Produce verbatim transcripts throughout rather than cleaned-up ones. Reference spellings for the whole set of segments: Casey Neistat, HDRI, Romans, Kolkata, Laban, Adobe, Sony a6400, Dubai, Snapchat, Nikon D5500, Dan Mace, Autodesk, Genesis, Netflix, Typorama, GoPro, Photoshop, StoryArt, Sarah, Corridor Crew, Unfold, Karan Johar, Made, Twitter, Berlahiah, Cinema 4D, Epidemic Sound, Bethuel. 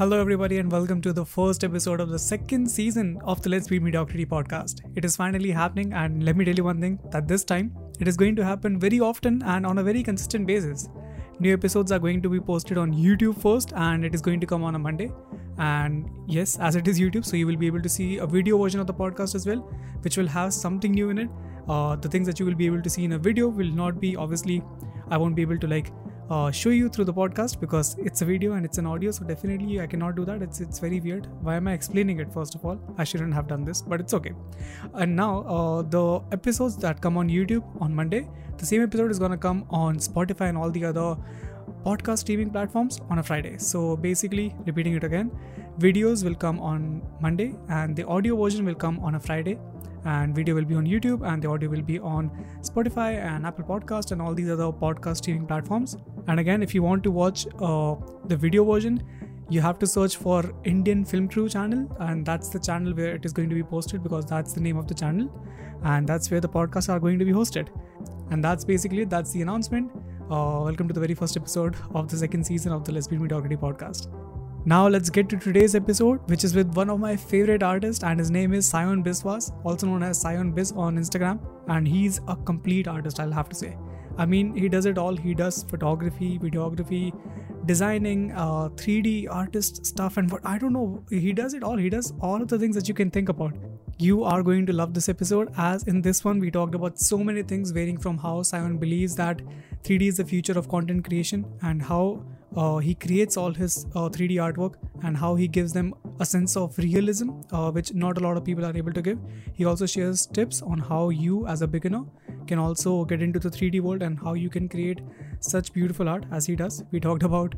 Hello everybody and welcome to the first episode of the second season of the Let's Be Mediocrity podcast. It is finally happening and let me tell you one thing, that this time it is going to happen very often and on a very consistent basis. New episodes are going to be posted on YouTube first and it is going to come on a Monday. And yes, as it is YouTube, so you will be able to see a video version of the podcast as well, which will have something new in it. Uh, the things that you will be able to see in a video will not be, obviously, I won't be able to like Uh, show you through the podcast because it's a video and it's an audio, so definitely I cannot do that. It's it's very weird. Why am I explaining it? First of all, I shouldn't have done this, but it's okay. And now uh, the episodes that come on YouTube on Monday, the same episode is gonna come on Spotify and all the other podcast streaming platforms on a Friday. So basically, repeating it again, videos will come on Monday and the audio version will come on a Friday. And video will be on YouTube and the audio will be on Spotify and Apple Podcast and all these other podcast streaming platforms. And again, if you want to watch uh, the video version, you have to search for Indian Film Crew channel, and that's the channel where it is going to be posted because that's the name of the channel and that's where the podcasts are going to be hosted. And that's basically it. That's the announcement. Uh, welcome to the very first episode of the second season of the Let's Be Mediocrity podcast. Now let's get to today's episode, which is with one of my favorite artists, and his name is Sion Biswas, also known as Sion Bis on Instagram, and he's a complete artist, I'll have to say. I mean, he does it all. He does photography, videography, designing, uh, three D artist stuff, and what I don't know. He does it all. He does all of the things that you can think about. You are going to love this episode, as in this one we talked about so many things varying from how Sion believes that three D is the future of content creation and how uh, he creates all his uh, three D artwork and how he gives them a sense of realism uh, which not a lot of people are able to give. He also shares tips on how you as a beginner can also get into the three D world and how you can create such beautiful art as he does. We talked about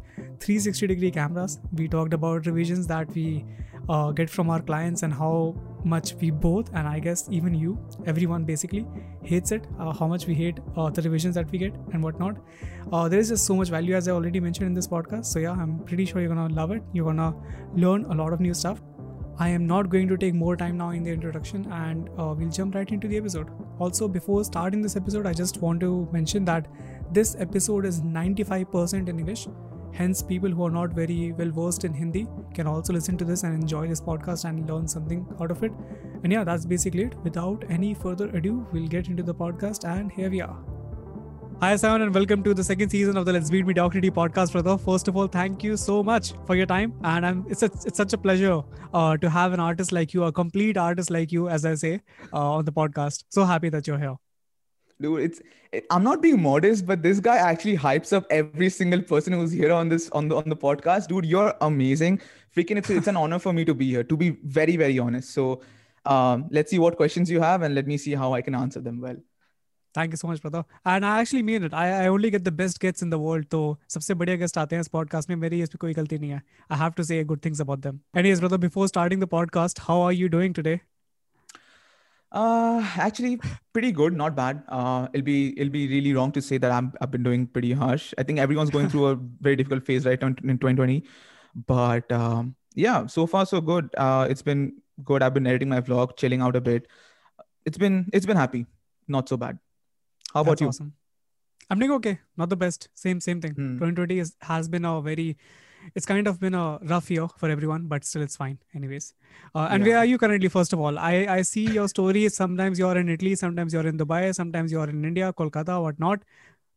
three sixty degree cameras. We talked about revisions that we uh, get from our clients and how much we both, and I guess even you, everyone basically hates it, uh, how much we hate uh, the revisions that we get and whatnot. Uh, there is just so much value, as I already mentioned in this podcast. So yeah, I'm pretty sure you're gonna love it. You're gonna learn a lot of new stuff. I am not going to take more time now in the introduction, and uh, we'll jump right into the episode. Also, before starting this episode, I just want to mention that this episode is ninety-five percent in English. Hence, people who are not very well versed in Hindi can also listen to this and enjoy this podcast and learn something out of it. And yeah, that's basically it. Without any further ado, we'll get into the podcast, and here we are. Hi, Sion, and welcome to the second season of the Let's Be Mediocrity podcast, brother. First of all, thank you so much for your time, and I'm, it's a, it's such a pleasure uh, to have an artist like you, a complete artist like you, as I say, uh, on the podcast. So happy that you're here. Dude, it's it, I'm not being modest, but this guy actually hypes up every single person who's here on this on the on the podcast. Dude, you're amazing. Freaking, it's it's an honor for me to be here, to be very, very honest. So um, let's see what questions you have and let me see how I can answer them well. Thank you so much, brother. And I actually mean it. I, I only get the best guests in the world. So, सबसे बढ़िया guests आते हैं इस podcast में. मेरी इसमें कोई गलती नहीं है. I have to say good things about them. Anyways, brother, before starting the podcast, how are you doing today? Uh, actually, pretty good, not bad. Uh, it'll be it'll be really wrong to say that I'm I've been doing pretty harsh. I think everyone's going through a very difficult phase right now in twenty twenty. But um, yeah, so far so good. Uh, it's been good. I've been editing my vlog, chilling out a bit. It's been it's been happy, not so bad. How about That's you? Awesome. I'm doing okay. Not the best. Same same thing. Hmm. twenty twenty is, has been a very It's kind of been a rough year for everyone, but still it's fine. Anyways, uh, and yeah. Where are you currently? First of all, I, I see your stories. Sometimes you're in Italy, sometimes you're in Dubai, sometimes you're in India, Kolkata, whatnot.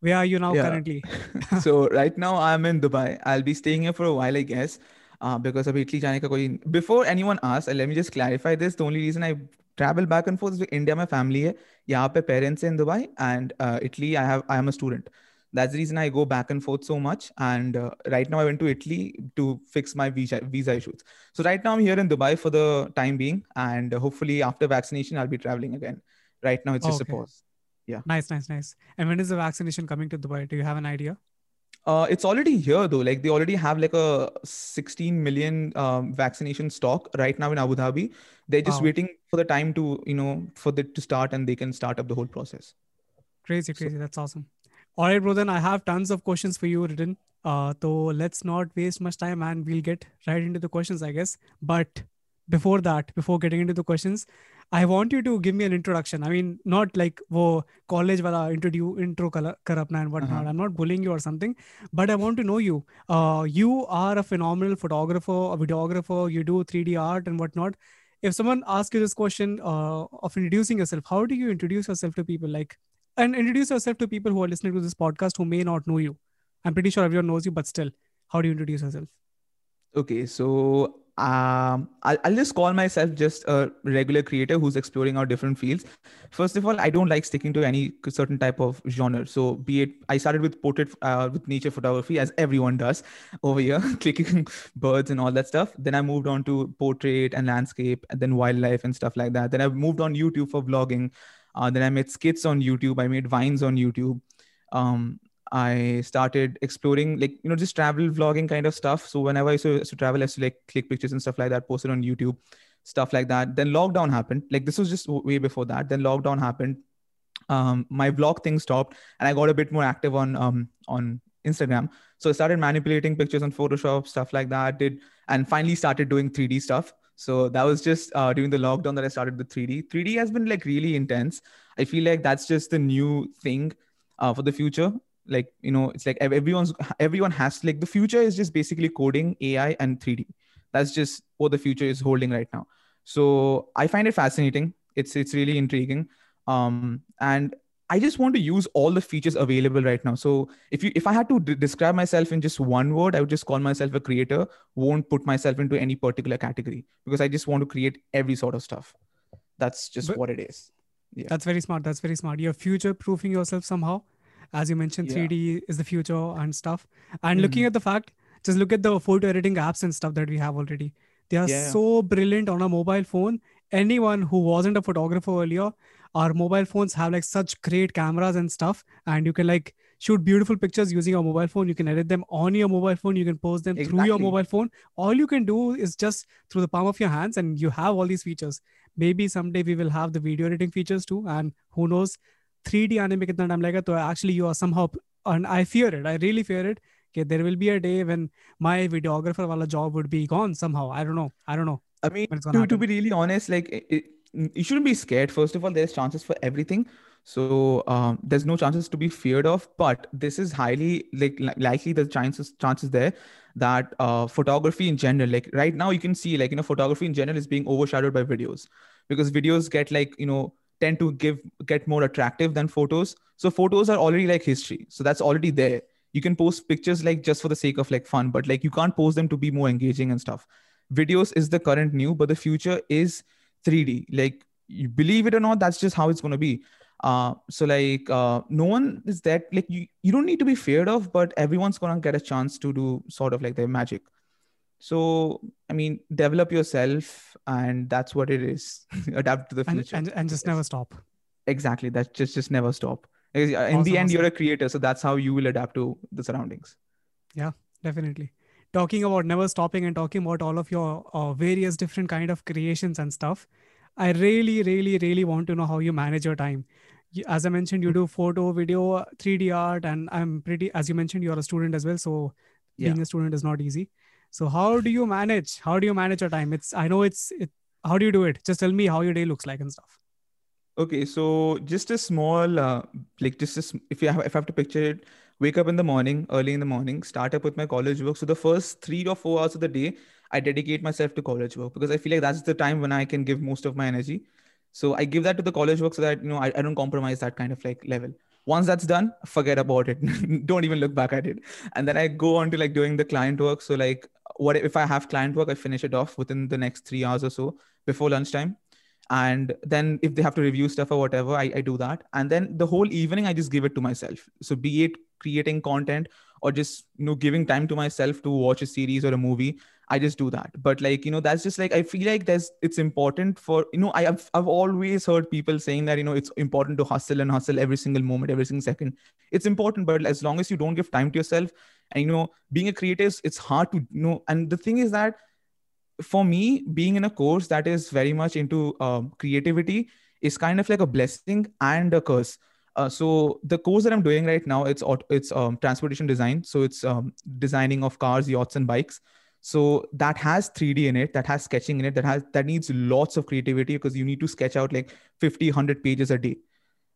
Where are you now yeah. currently? So right now I'm in Dubai. I'll be staying here for a while, I guess, uh, because abhi Italy jaane ka koi. Before anyone asks, let me just clarify this. The only reason I travel back and forth is with India. My family hai. Yahan pe parents hai in Dubai, and uh, Italy. I have I am a student. That's the reason I go back and forth so much. And uh, right now I went to Italy to fix my visa, visa issues. So right now I'm here in Dubai for the time being. And hopefully after vaccination, I'll be traveling again. Right now it's oh, just okay. a pause. Yeah. Nice, nice, nice. And when is the vaccination coming to Dubai? Do you have an idea? Uh, it's already here though. Like they already have like a sixteen million um, vaccination stock right now in Abu Dhabi. They're just wow. waiting for the time to, you know, for it to start and they can start up the whole process. Crazy, crazy. So, that's awesome. All right, bro, then I have tons of questions for you written. Uh, so let's not waste much time and we'll get right into the questions, I guess. But before that, before getting into the questions, I want you to give me an introduction. I mean, not like wo college wala introduce intro kar apna and whatnot. Uh-huh. I'm not bullying you or something, but I want to know you. Uh, you are a phenomenal photographer, a videographer. You do three D art and whatnot. If someone asks you this question uh, of introducing yourself, how do you introduce yourself to people? Like, and introduce yourself to people who are listening to this podcast who may not know you. I'm pretty sure everyone knows you, but still, how do you introduce yourself? Okay, so um, I'll, I'll just call myself just a regular creator who's exploring out different fields. First of all, I don't like sticking to any certain type of genre. So be it, I started with portrait, uh, with nature photography, as everyone does over here, clicking birds and all that stuff. Then I moved on to portrait and landscape, and then wildlife and stuff like that. Then I moved on YouTube for vlogging. Uh, then I made skits on YouTube. I made vines on YouTube. Um, I started exploring, like, you know, just travel vlogging kind of stuff. So whenever I used to, used to travel, I used to like click pictures and stuff like that, post it on YouTube, stuff like that. Then lockdown happened. Like, this was just way before that. Then lockdown happened. Um, my vlog thing stopped and I got a bit more active on, um, on Instagram. So I started manipulating pictures on Photoshop, stuff like that. Did, and finally started doing three D stuff. So that was just uh, during the lockdown that I started with three D. three D has been like really intense. I feel like that's just the new thing uh, for the future. Like, you know, it's like everyone's, everyone has to, like, the future is just basically coding, A I and three D. That's just what the future is holding right now. So I find it fascinating. It's, it's really intriguing. Um, and I just want to use all the features available right now. So if you, if I had to d- describe myself in just one word, I would just call myself a creator. Won't put myself into any particular category because I just want to create every sort of stuff. That's just but, what it is. Yeah. That's very smart. That's very smart. You're future proofing yourself somehow. As you mentioned, yeah. three D is the future and stuff. And mm-hmm. looking at the fact, just look at the photo editing apps and stuff that we have already. They are yeah. so brilliant on a mobile phone. Anyone who wasn't a photographer earlier, our mobile phones have like such great cameras and stuff. And you can like shoot beautiful pictures using your mobile phone. You can edit them on your mobile phone. You can post them exactly. through your mobile phone. All you can do is just through the palm of your hands and you have all these features. Maybe someday we will have the video editing features too. And who knows, three D आने में कितना time लगेगा तो actually you are somehow and I fear it I really fear it कि there will be a day when my videographer वाला job would be gone somehow. I don't know I don't know I mean to, to be really honest, like it, it, you shouldn't be scared. First of all, there's chances for everything, so um, there's no chances to be feared of, but this is highly like likely the chances chances there that uh, photography in general, like right now you can see, like, you know, photography in general is being overshadowed by videos because videos get, like, you know, tend to give get more attractive than photos. So photos are already like history. So that's already there. You can post pictures like just for the sake of like fun, but like you can't post them to be more engaging and stuff. Videos is the current new, but the future is three D. Like, you believe it or not, that's just how it's going to be. Uh, so like uh, no one is that, like you, you don't need to be feared of, but everyone's going to get a chance to do sort of like their magic. So, I mean, develop yourself and that's what it is. Adapt to the future. And, and, and just yes. never stop. Exactly. That's just, just never stop. In awesome, the end, awesome. You're a creator. So that's how you will adapt to the surroundings. Yeah, definitely. Talking about never stopping and talking about all of your uh, various different kind of creations and stuff. I really, really, really want to know how you manage your time. As I mentioned, you do photo, video, three D art, and I'm pretty, as you mentioned, you're a student as well. So being yeah. a student is not easy. So how do you manage? How do you manage your time? It's, I know it's, it, how do you do it? Just tell me how your day looks like and stuff. Okay. So just a small, uh, like just, a, if you have, if I have to picture it, wake up in the morning, early in the morning, start up with my college work. So the first three or four hours of the day, I dedicate myself to college work because I feel like that's the time when I can give most of my energy. So I give that to the college work so that, you know, I, I don't compromise that kind of like level. Once that's done, forget about it. Don't even look back at it. And then I go on to like doing the client work. So like, what if I have client work, I finish it off within the next three hours or so before lunchtime. And then if they have to review stuff or whatever, I, I do that. And then the whole evening, I just give it to myself. So be it creating content or just, you know, giving time to myself to watch a series or a movie, I just do that. But like, you know, that's just like, I feel like there's, it's important for, you know, I have, I've always heard people saying that, you know, it's important to hustle and hustle every single moment, every single second. It's important, but as long as you don't give time to yourself and, you know, being a creator, it's hard to, you know, and the thing is that for me, being in a course that is very much into um, creativity is kind of like a blessing and a curse. Uh, so the course that I'm doing right now, it's, it's um, transportation design. So it's um, designing of cars, yachts, and bikes. So that has three D in it, that has sketching in it, that has that needs lots of creativity because you need to sketch out like fifty, one hundred pages a day.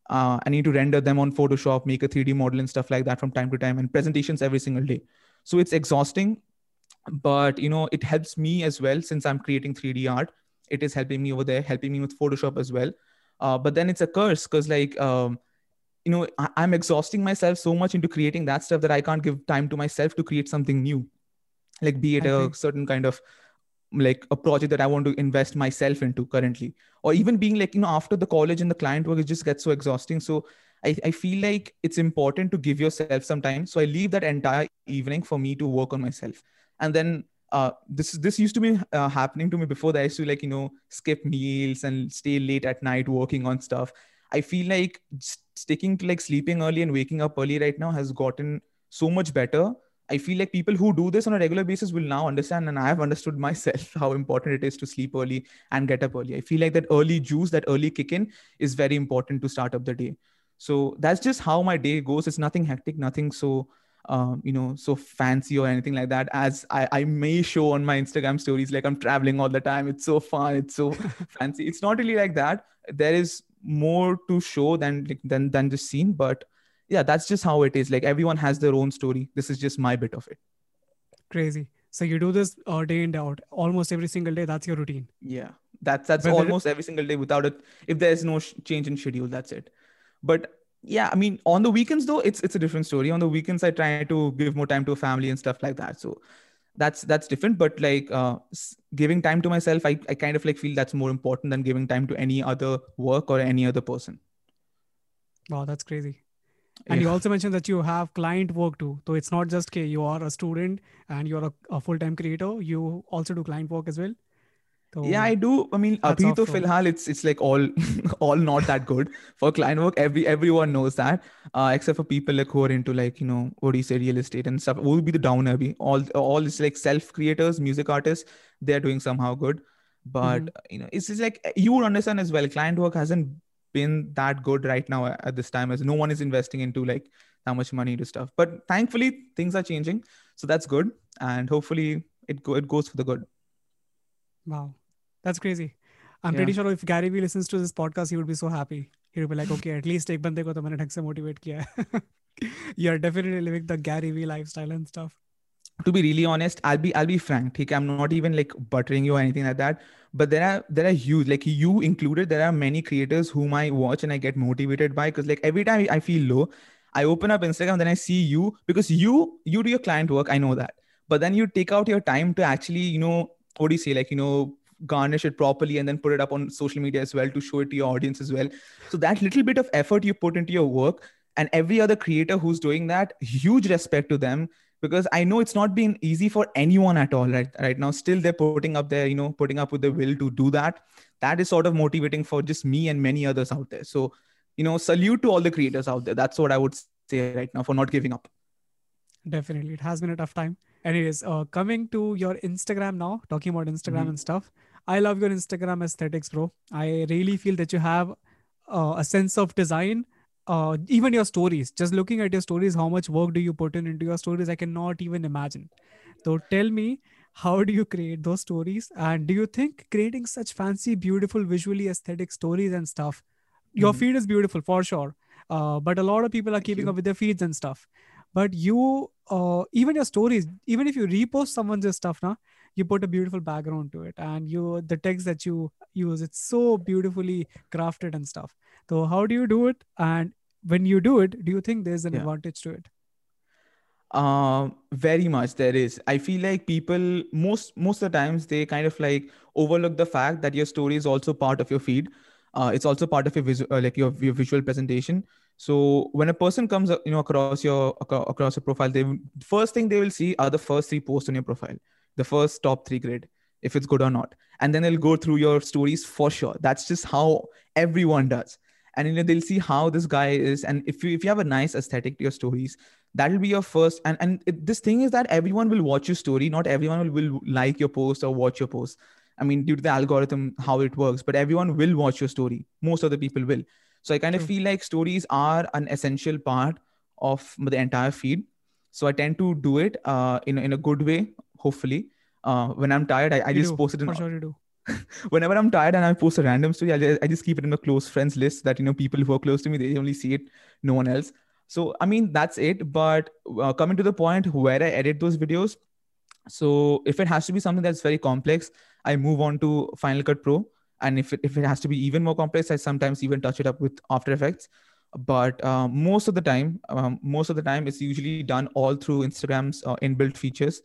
Uh, I need to render them on Photoshop, make a three D model and stuff like that from time to time, and presentations every single day. So it's exhausting, but you know, it helps me as well. Since I'm creating three D art, it is helping me over there, helping me with Photoshop as well. Uh, but then it's a curse because like, um, you know, I- I'm exhausting myself so much into creating that stuff that I can't give time to myself to create something new. Like be it I a think. certain kind of like a project that I want to invest myself into currently, or even being like, you know, after the college and the client work, it just gets so exhausting. So I, I feel like it's important to give yourself some time. So I leave that entire evening for me to work on myself. And then uh, this, this used to be uh, happening to me before that. I used to like, you know, skip meals and stay late at night working on stuff. I feel like sticking to like sleeping early and waking up early right now has gotten so much better. I feel like people who do this on a regular basis will now understand, and I have understood myself, how important it is to sleep early and get up early. I feel like that early juice, that early kick in is very important to start up the day. So that's just how my day goes. It's nothing hectic, nothing so, um, you know, so fancy or anything like that. As I, I may show on my Instagram stories, like I'm traveling all the time. It's so fun. It's so fancy. It's not really like that. There is more to show than, than, than just seen, but yeah, that's just how it is. Like everyone has their own story. This is just my bit of it. Crazy. So you do this uh, day in, day out, almost every single day. That's your routine. Yeah, that's that's but almost every single day without it. If there's no sh- change in schedule, that's it. But yeah, I mean, on the weekends though, it's it's a different story. On the weekends, I try to give more time to family and stuff like that. So that's that's different. But like uh, giving time to myself, I I kind of like feel that's more important than giving time to any other work or any other person. Wow, that's crazy. And yeah. You also mentioned that you have client work too. So it's not just K, you are a student and you're a, a full-time creator. You also do client work as well. So yeah, I do. I mean, abhi to filhal, it's it's like all all not that good for client work. Every everyone knows that, uh, except for people like who are into like, you know, what do you say, real estate and stuff. Will be the downer. Abhi. All all is like self-creators, music artists. They're doing somehow good, but mm-hmm. you know, it's just like you would understand as well. Client work hasn't been that good right now at this time, as no one is investing into like that much money to stuff, but thankfully things are changing, so that's good, and hopefully it go, it goes for the good. Wow, that's crazy. I'm yeah. pretty sure if Gary Vee listens to this podcast, he would be so happy. He would be like, okay, at least ek bande ko to maine dhak se motivate kiya hai. You're definitely living the Gary Vee lifestyle and stuff. To be really honest, I'll be, I'll be frank. Okay? I'm not even like buttering you or anything like that, but there are, there are huge, like you included, there are many creators whom I watch and I get motivated by, because like every time I feel low, I open up Instagram, then I see you, because you, you do your client work. I know that, but then you take out your time to actually, you know, what do you say? Like, you know, garnish it properly and then put it up on social media as well to show it to your audience as well. So that little bit of effort you put into your work, and every other creator who's doing that, huge respect to them. Because I know it's not been easy for anyone at all right, right now. Still, they're putting up their, you know, putting up with the will to do that. That is sort of motivating for just me and many others out there. So, you know, salute to all the creators out there. That's what I would say right now for not giving up. Definitely. It has been a tough time. Anyways, uh, coming to your Instagram now, talking about Instagram mm-hmm. and stuff. I love your Instagram aesthetics, bro. I really feel that you have uh, a sense of design. Uh, even your stories, just looking at your stories, how much work do you put in into your stories? I cannot even imagine. So tell me, how do you create those stories? And do you think creating such fancy, beautiful, visually aesthetic stories and stuff, your mm-hmm. feed is beautiful for sure. Uh, but a lot of people are Thank keeping you. up with their feeds and stuff, but you, uh, even your stories, even if you repost someone's stuff, na, you put a beautiful background to it, and you, the text that you use, it's so beautifully crafted and stuff. So how do you do it? And when you do it, do you think there's an yeah. advantage to it? Um, very much there is. I feel like people, most, most of the times they kind of like overlook the fact that your story is also part of your feed. Uh, it's also part of your visual, uh, like your, your visual presentation. So when a person comes, you know, across your, across your profile, they first thing they will see are the first three posts on your profile, the first top three grid, if it's good or not. And then they'll go through your stories for sure. That's just how everyone does. And you know, they'll see how this guy is. And if you, if you have a nice aesthetic to your stories, that'll be your first. And, and it, this thing is that everyone will watch your story. Not everyone will, will like your post or watch your post. I mean, due to the algorithm, how it works, but everyone will watch your story. Most of the people will. So I kind of mm-hmm. feel like stories are an essential part of the entire feed. So I tend to do it uh, in, in a good way, hopefully. Uh, when I'm tired, I, I just do. post it. In, For sure you do. Whenever I'm tired and I post a random story, I just, I just keep it in the close friends list that, you know, people who are close to me, they only see it, no one else. So, I mean, that's it. But uh, coming to the point where I edit those videos. So if it has to be something that's very complex, I move on to Final Cut Pro. And if it, if it has to be even more complex, I sometimes even touch it up with After Effects. But uh, most of the time, um, most of the time it's usually done all through Instagram's uh, inbuilt features.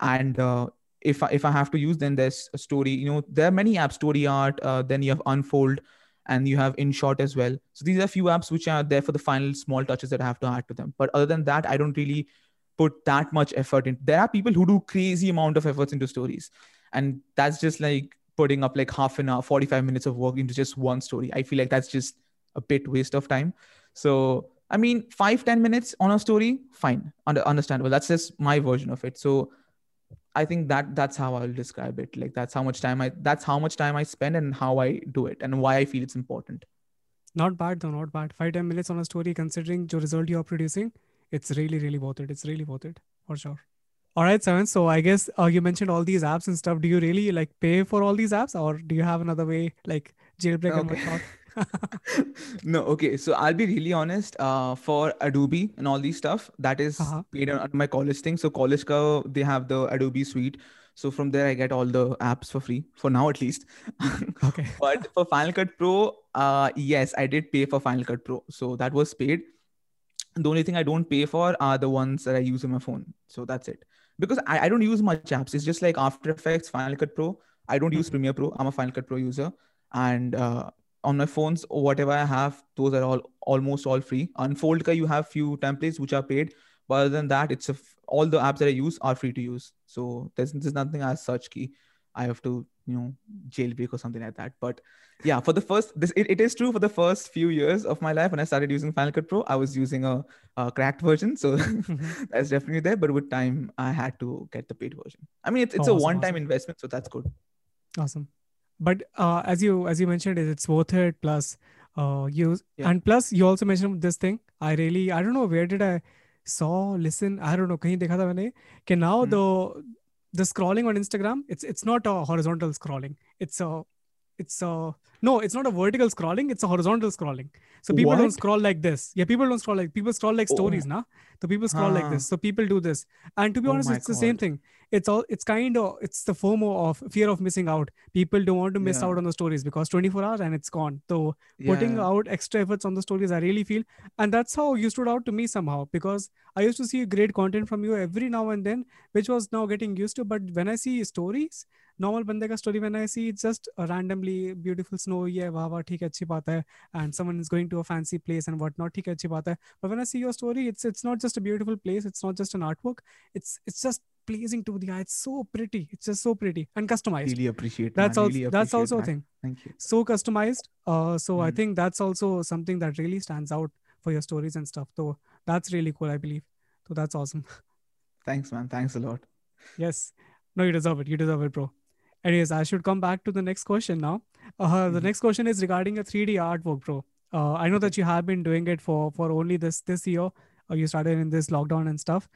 And uh, if I, if I have to use, then there's a story, you know, there are many apps, StoryArt, uh, then you have Unfold and you have InShot as well. So these are a few apps which are there for the final small touches that I have to add to them. But other than that, I don't really put that much effort in. There are people who do crazy amount of efforts into stories. And that's just like putting up like half an hour, forty-five minutes of work into just one story. I feel like that's just a bit waste of time. So, I mean, five, ten minutes on a story, fine, under, understandable. That's just my version of it. So I think that that's how I'll describe it. Like that's how much time I, that's how much time I spend and how I do it and why I feel it's important. Not bad though, not bad. five, ten minutes on a story, considering the result you're producing, it's really, really worth it. It's really worth it for sure. All right, Sion. So I guess uh, you mentioned all these apps and stuff. Do you really like pay for all these apps or do you have another way like jailbreak okay. and whatnot? No, okay. So I'll be really honest. Uh, for Adobe and all these stuff, that is uh-huh. paid on my college thing. So college, ka, they have the Adobe suite. So from there, I get all the apps for free for now, at least. Okay. But for Final Cut Pro, uh, yes, I did pay for Final Cut Pro. So that was paid. The only thing I don't pay for are the ones that I use on my phone. So that's it. Because I, I don't use much apps. It's just like After Effects, Final Cut Pro. I don't use Premiere Pro. I'm a Final Cut Pro user. And uh, on my phones, whatever I have, those are all almost all free. Unfold, ka, you have few templates which are paid. But other than that, it's a f- all the apps that I use are free to use. So there's, there's nothing as such key. I have to, you know, jailbreak or something like that. But yeah, for the first, this it, it is true for the first few years of my life when I started using Final Cut Pro, I was using a, a cracked version. So mm-hmm. that's definitely there. But with time, I had to get the paid version. I mean, it's it's awesome, a one-time awesome. investment. So that's good. Awesome. But uh, as you as you mentioned, it's worth it. Plus, uh, you yeah. and plus you also mentioned this thing. I really, I don't know, where did I saw, listen, I don't know, kahin dekha tha maine, ke now mm-hmm. the... the scrolling on Instagram, it's it's not a horizontal scrolling. It's a, it's a, no, it's not a vertical scrolling. It's a horizontal scrolling. So people what? don't scroll like this. Yeah, people don't scroll like, people scroll like oh. stories, na? So people scroll ah. like this. So people do this. And to be oh honest, it's God. the same thing. It's all, it's kind of, it's the FOMO of fear of missing out. People don't want to miss yeah. out on the stories because twenty-four hours and it's gone. So yeah. putting out extra efforts on the stories, I really feel. And that's how you stood out to me somehow, because I used to see great content from you every now and then, which was now getting used to. But when I see stories, normal bande ka story, when I see it's just a randomly beautiful snow, yeah, wah wah, theek hai, achhi baat hai, and someone is going to a fancy place and whatnot, theek hai, achhi baat hai. But when I see your story, it's it's not just a beautiful place, it's not just an artwork, it's it's just pleasing to the eye. It's so pretty. It's just so pretty and customized. Really appreciate that's man. also really that's also man. a thing. Thank you. So customized. Uh, so mm-hmm. I think that's also something that really stands out for your stories and stuff. So that's really cool, I believe. So that's awesome. Thanks, man. Thanks a lot. Yes. No, you deserve it. You deserve it, bro. Anyways, I should come back to the next question now. Uh, mm-hmm. The next question is regarding a three D artwork, bro. Uh, I know that you have been doing it for for only this this year. Uh, you started in this lockdown and stuff.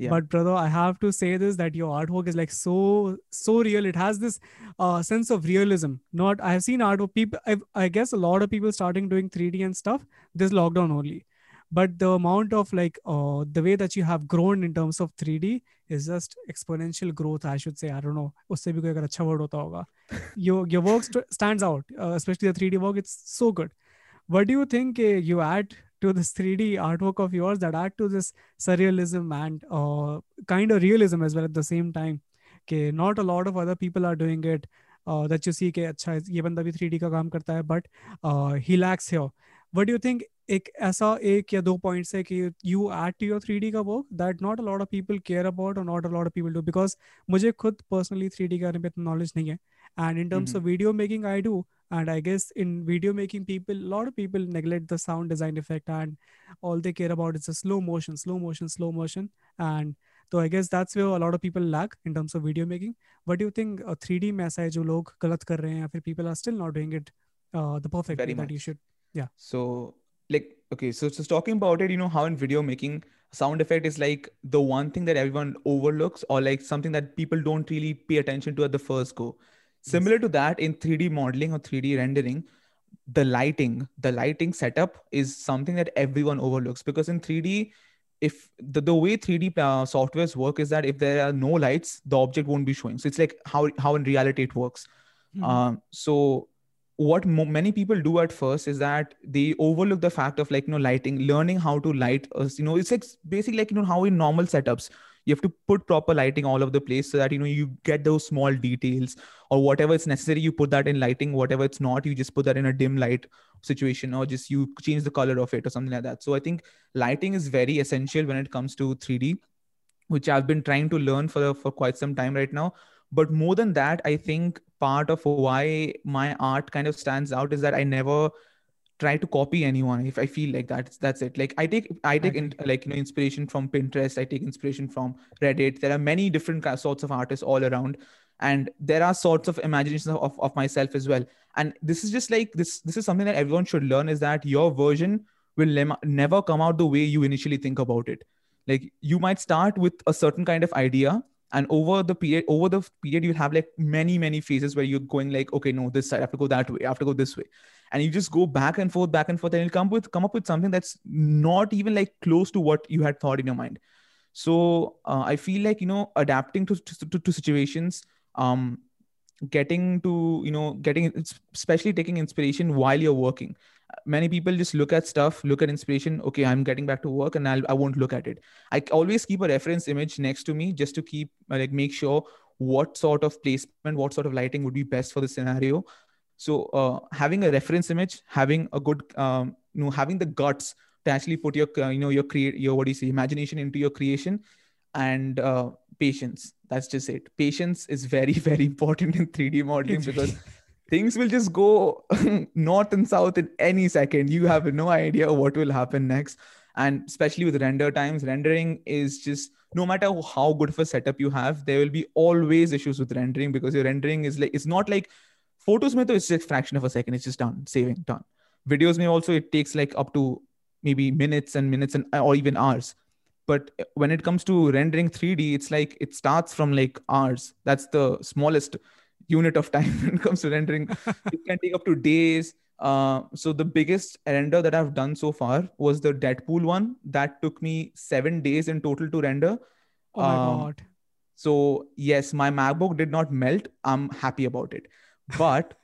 Yeah. But brother, I have to say this, that your artwork is like so, so real. It has this uh, sense of realism. Not, I have seen artwork people, I've, I guess a lot of people starting doing three D and stuff, this lockdown only. But the amount of like, uh, the way that you have grown in terms of three D is just exponential growth, I should say. I don't know. Usse bhi koi agar achha word hota hoga. Your, your work st- stands out, uh, especially the three D work. It's so good. What do you think uh, you add to this three D artwork of yours that add to this surrealism and uh, kind of realism as well at the same time? Okay, not a lot of other people are doing it. Uh, that you see, okay, अच्छा ये बंदा भी three D का काम करता है, but uh, he lacks here. What do you think? एक ऐसा एक या दो points है कि you add to your three D का work that not a lot of people care about or not a lot of people do, because मुझे खुद personally three D के बारे में इतना knowledge नहीं है. And in terms mm-hmm. of video making, I do. And I guess in video making, people, a lot of people neglect the sound design effect, and all they care about is a slow motion, slow motion, slow motion. And so I guess that's where a lot of people lack in terms of video making. What do you think uh, three D mein aisa hai jo log galat kar rahe hain, ya fir people are still not doing it uh, the perfect way that you should. Yeah. So like okay, so just talking about it, you know, how in video making, sound effect is like the one thing that everyone overlooks, or like something that people don't really pay attention to at the first go. Yes. Similar to that, in three D modeling or three D rendering, the lighting, the lighting setup is something that everyone overlooks, because in three D, if the, the way three D uh, softwares work is that if there are no lights, the object won't be showing. So it's like how, how in reality it works. Mm-hmm. Um, so what mo- many people do at first is that they overlook the fact of like, you know, lighting, learning how to light us, you know, it's like basically like, you know, how in normal setups, you have to put proper lighting all over the place so that, you know, you get those small details or whatever is necessary. You put that in lighting, whatever it's not, you just put that in a dim light situation, or just you change the color of it or something like that. So I think lighting is very essential when it comes to three D, which I've been trying to learn for, for quite some time right now. But more than that, I think part of why my art kind of stands out is that I never try to copy anyone. If I feel like that, that's it. Like I take, I take in, like, you know, inspiration from Pinterest. I take inspiration from Reddit. There are many different sorts of artists all around. And there are sorts of imaginations of, of myself as well. And this is just like, this, this is something that everyone should learn, is that your version will le- never come out the way you initially think about it. Like you might start with a certain kind of idea, and over the period, over the period, you'll have like many, many phases where you're going like, okay, no, this side, I have to go that way, I have to go this way. And you just go back and forth, back and forth, and you'll come with, come up with something that's not even like close to what you had thought in your mind. So uh, I feel like, you know, adapting to, to, to situations, um, getting to, you know, getting, especially taking inspiration while you're working. Many people just look at stuff, look at inspiration. Okay, I'm getting back to work and I'll, I won't look at it. I always keep a reference image next to me just to keep, like, make sure what sort of placement, what sort of lighting would be best for the scenario. So uh, having a reference image, having a good, um, you know, having the guts to actually put your, uh, you know, your create your, what do you say, imagination into your creation, and uh, patience. That's just it. Patience is very, very important in three D modeling because things will just go north and south in any second. You have no idea what will happen next. And especially with render times, rendering is just, no matter how good of a setup you have, there will be always issues with rendering, because your rendering is like, it's not like photos, it's just a fraction of a second. It's just done, saving, done. Videos may also, it takes like up to maybe minutes and minutes and or even hours. But when it comes to rendering three D, it's like, it starts from like hours. That's the smallest unit of time when it comes to rendering. It can take up to days. Uh, so the biggest render that I've done so far was the Deadpool one. That took me seven days in total to render. Oh my um, God. So yes, my MacBook did not melt. I'm happy about it. But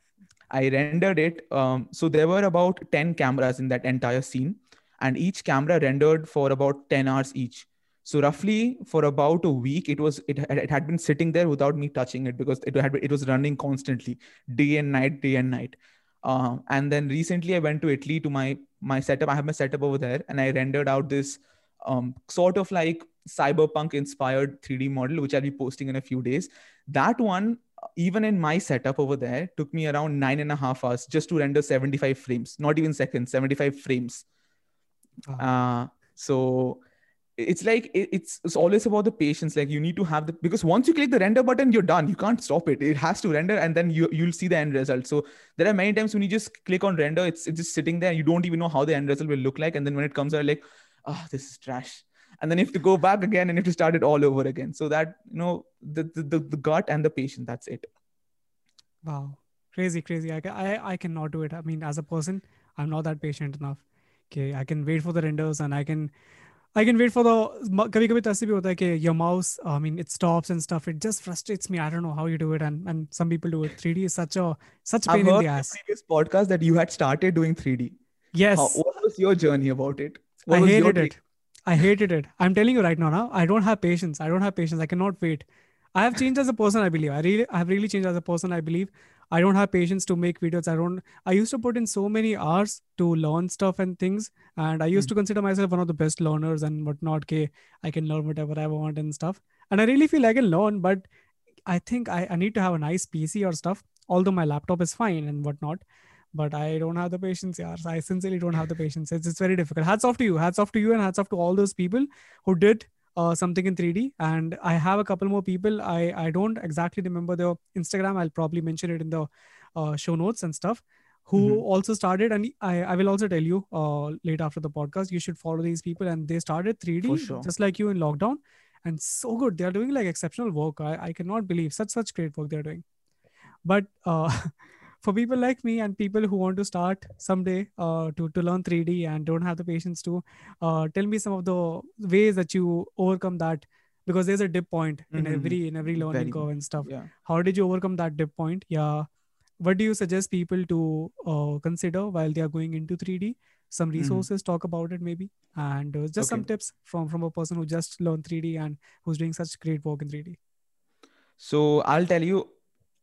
I rendered it. Um, so there were about ten cameras in that entire scene, and each camera rendered for about ten hours each. So roughly for about a week, it was it, it had been sitting there without me touching it, because it had it was running constantly, day and night, day and night. Uh, and then recently I went to Italy to my my setup. I have my setup over there, and I rendered out this um, sort of like cyberpunk inspired three D model, which I'll be posting in a few days. That one, even in my setup over there, took me around nine and a half hours just to render seventy-five frames, not even seconds, seventy-five frames. Wow. Uh, so. It's like, it's, it's always about the patience. Like you need to have the, because once you click the render button, you're done. You can't stop it. It has to render, and then you, you'll see the end result. So there are many times when you just click on render, it's, it's just sitting there. You don't even know how the end result will look like. And then when it comes out, like, ah, oh, this is trash. And then you have to go back again and you have to start it all over again. So that, you know, the, the, the, the gut and the patience, that's it. Wow. Crazy, crazy. I, I, I cannot do it. I mean, as a person, I'm not that patient enough. Okay. I can wait for the renders, and I can, I can wait for the, kabhi kabhi taisi bhi hota hai ke your mouse, I mean, it stops and stuff. It just frustrates me. I don't know how you do it. And and some people do it. three D is such a, such pain in the ass. I've heard previous podcast that you had started doing three D. Yes. How, what was your journey about it? What I hated it. I hated it. I'm telling you right now, now, I don't have patience. I don't have patience. I cannot wait. I have changed as a person, I believe. I really, I have really changed as a person, I believe. I don't have patience to make videos. I don't, I used to put in so many hours to learn stuff and things. And I used mm. to consider myself one of the best learners and whatnot. Okay, I can learn whatever I want and stuff. And I really feel I can learn, but I think I, I need to have a nice P C or stuff. Although my laptop is fine and whatnot, but I don't have the patience. Yeah. I sincerely don't have the patience. It's, it's very difficult. Hats off to you. Hats off to you, and hats off to all those people who did Uh, something in three D. And I have a couple more people. I, I don't exactly remember their Instagram. I'll probably mention it in the uh, show notes and stuff, who mm-hmm. also started, and I, I will also tell you uh, late after the podcast, you should follow these people, and they started three D For sure. just like you in lockdown, and so good. They are doing like exceptional work. I, I cannot believe such, such great work they're doing. But uh, for people like me and people who want to start someday uh, to, to learn three D and don't have the patience to, uh, tell me some of the ways that you overcome that, because there's a dip point mm-hmm. in every, in every learning Very curve and stuff. Yeah. How did you overcome that dip point? Yeah. What do you suggest people to uh, consider while they are going into three D? Some resources, mm-hmm. talk about it maybe. And uh, just okay. some tips from, from a person who just learned three D and who's doing such great work in three D. So I'll tell you,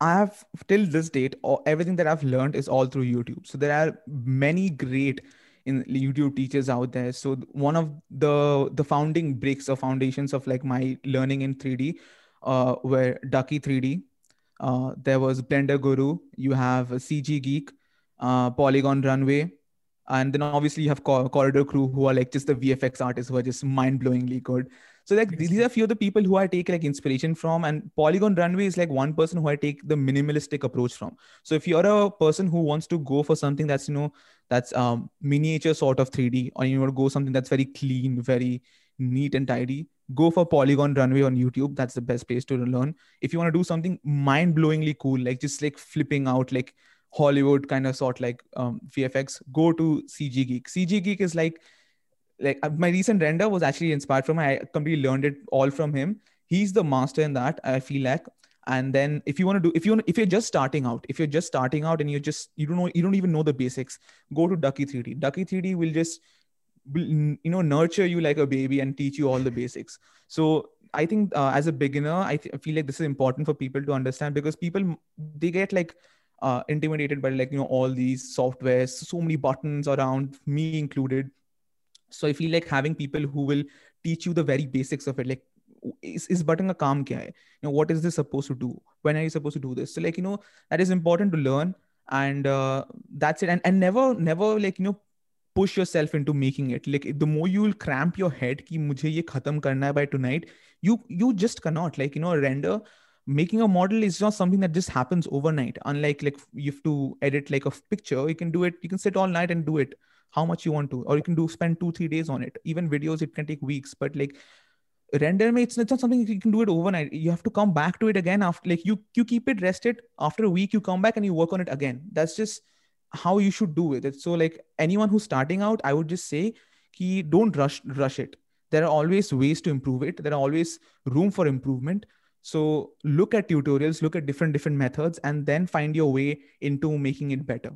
I have till this date, or everything that I've learned is all through YouTube. So there are many great in YouTube teachers out there. So one of the, the founding bricks or foundations of like my learning in three D uh, were Ducky three D. Uh, there was Blender Guru, you have C G Geek, uh, Polygon Runway, and then obviously you have Cor- Corridor Crew, who are like just the V F X artists who are just mind-blowingly good. So like these are a few of the people who I take like inspiration from, and Polygon Runway is like one person who I take the minimalistic approach from. So if you're a person who wants to go for something that's, you know, that's um, miniature sort of three D, or you want to go something that's very clean, very neat and tidy, go for Polygon Runway on YouTube. That's the best place to learn. If you want to do something mind-blowingly cool, like just like flipping out, like Hollywood kind of sort, like um, V F X, go to C G Geek. C G Geek is like, like my recent render was actually inspired from, I completely learned it all from him. He's the master in that, I feel like. And then if you want to do, if you want, if you're just starting out, if you're just starting out and you're just, you don't know, you don't even know the basics, go to Ducky three D. Ducky three D will just, you know, nurture you like a baby and teach you all the basics. So I think uh, as a beginner, I, th- I feel like this is important for people to understand, because people, they get like uh, intimidated by like, you know, all these softwares, so many buttons around, me included. So I feel like having people who will teach you the very basics of it, like is, is button ka kaam kya hai? You know, what is this supposed to do? When are you supposed to do this? So like, you know, that is important to learn, and uh, that's it. And, and never, never like, you know, push yourself into making it. Like the more you will cramp your head ki mujhe ye khatam karna hai by tonight, you, you just cannot, like, you know, render, making a model is not something that just happens overnight. Unlike like you have to edit like a picture, you can do it. You can sit all night and do it how much you want to, or you can do spend two, three days on it. Even videos, it can take weeks, but like render, it's, it's not something you can do it overnight. You have to come back to it again after like you, you keep it rested after a week, you come back and you work on it again. That's just how you should do with it. So like anyone who's starting out, I would just say, ki don't rush, rush it. There are always ways to improve it. There are always room for improvement. So look at tutorials, look at different, different methods, and then find your way into making it better.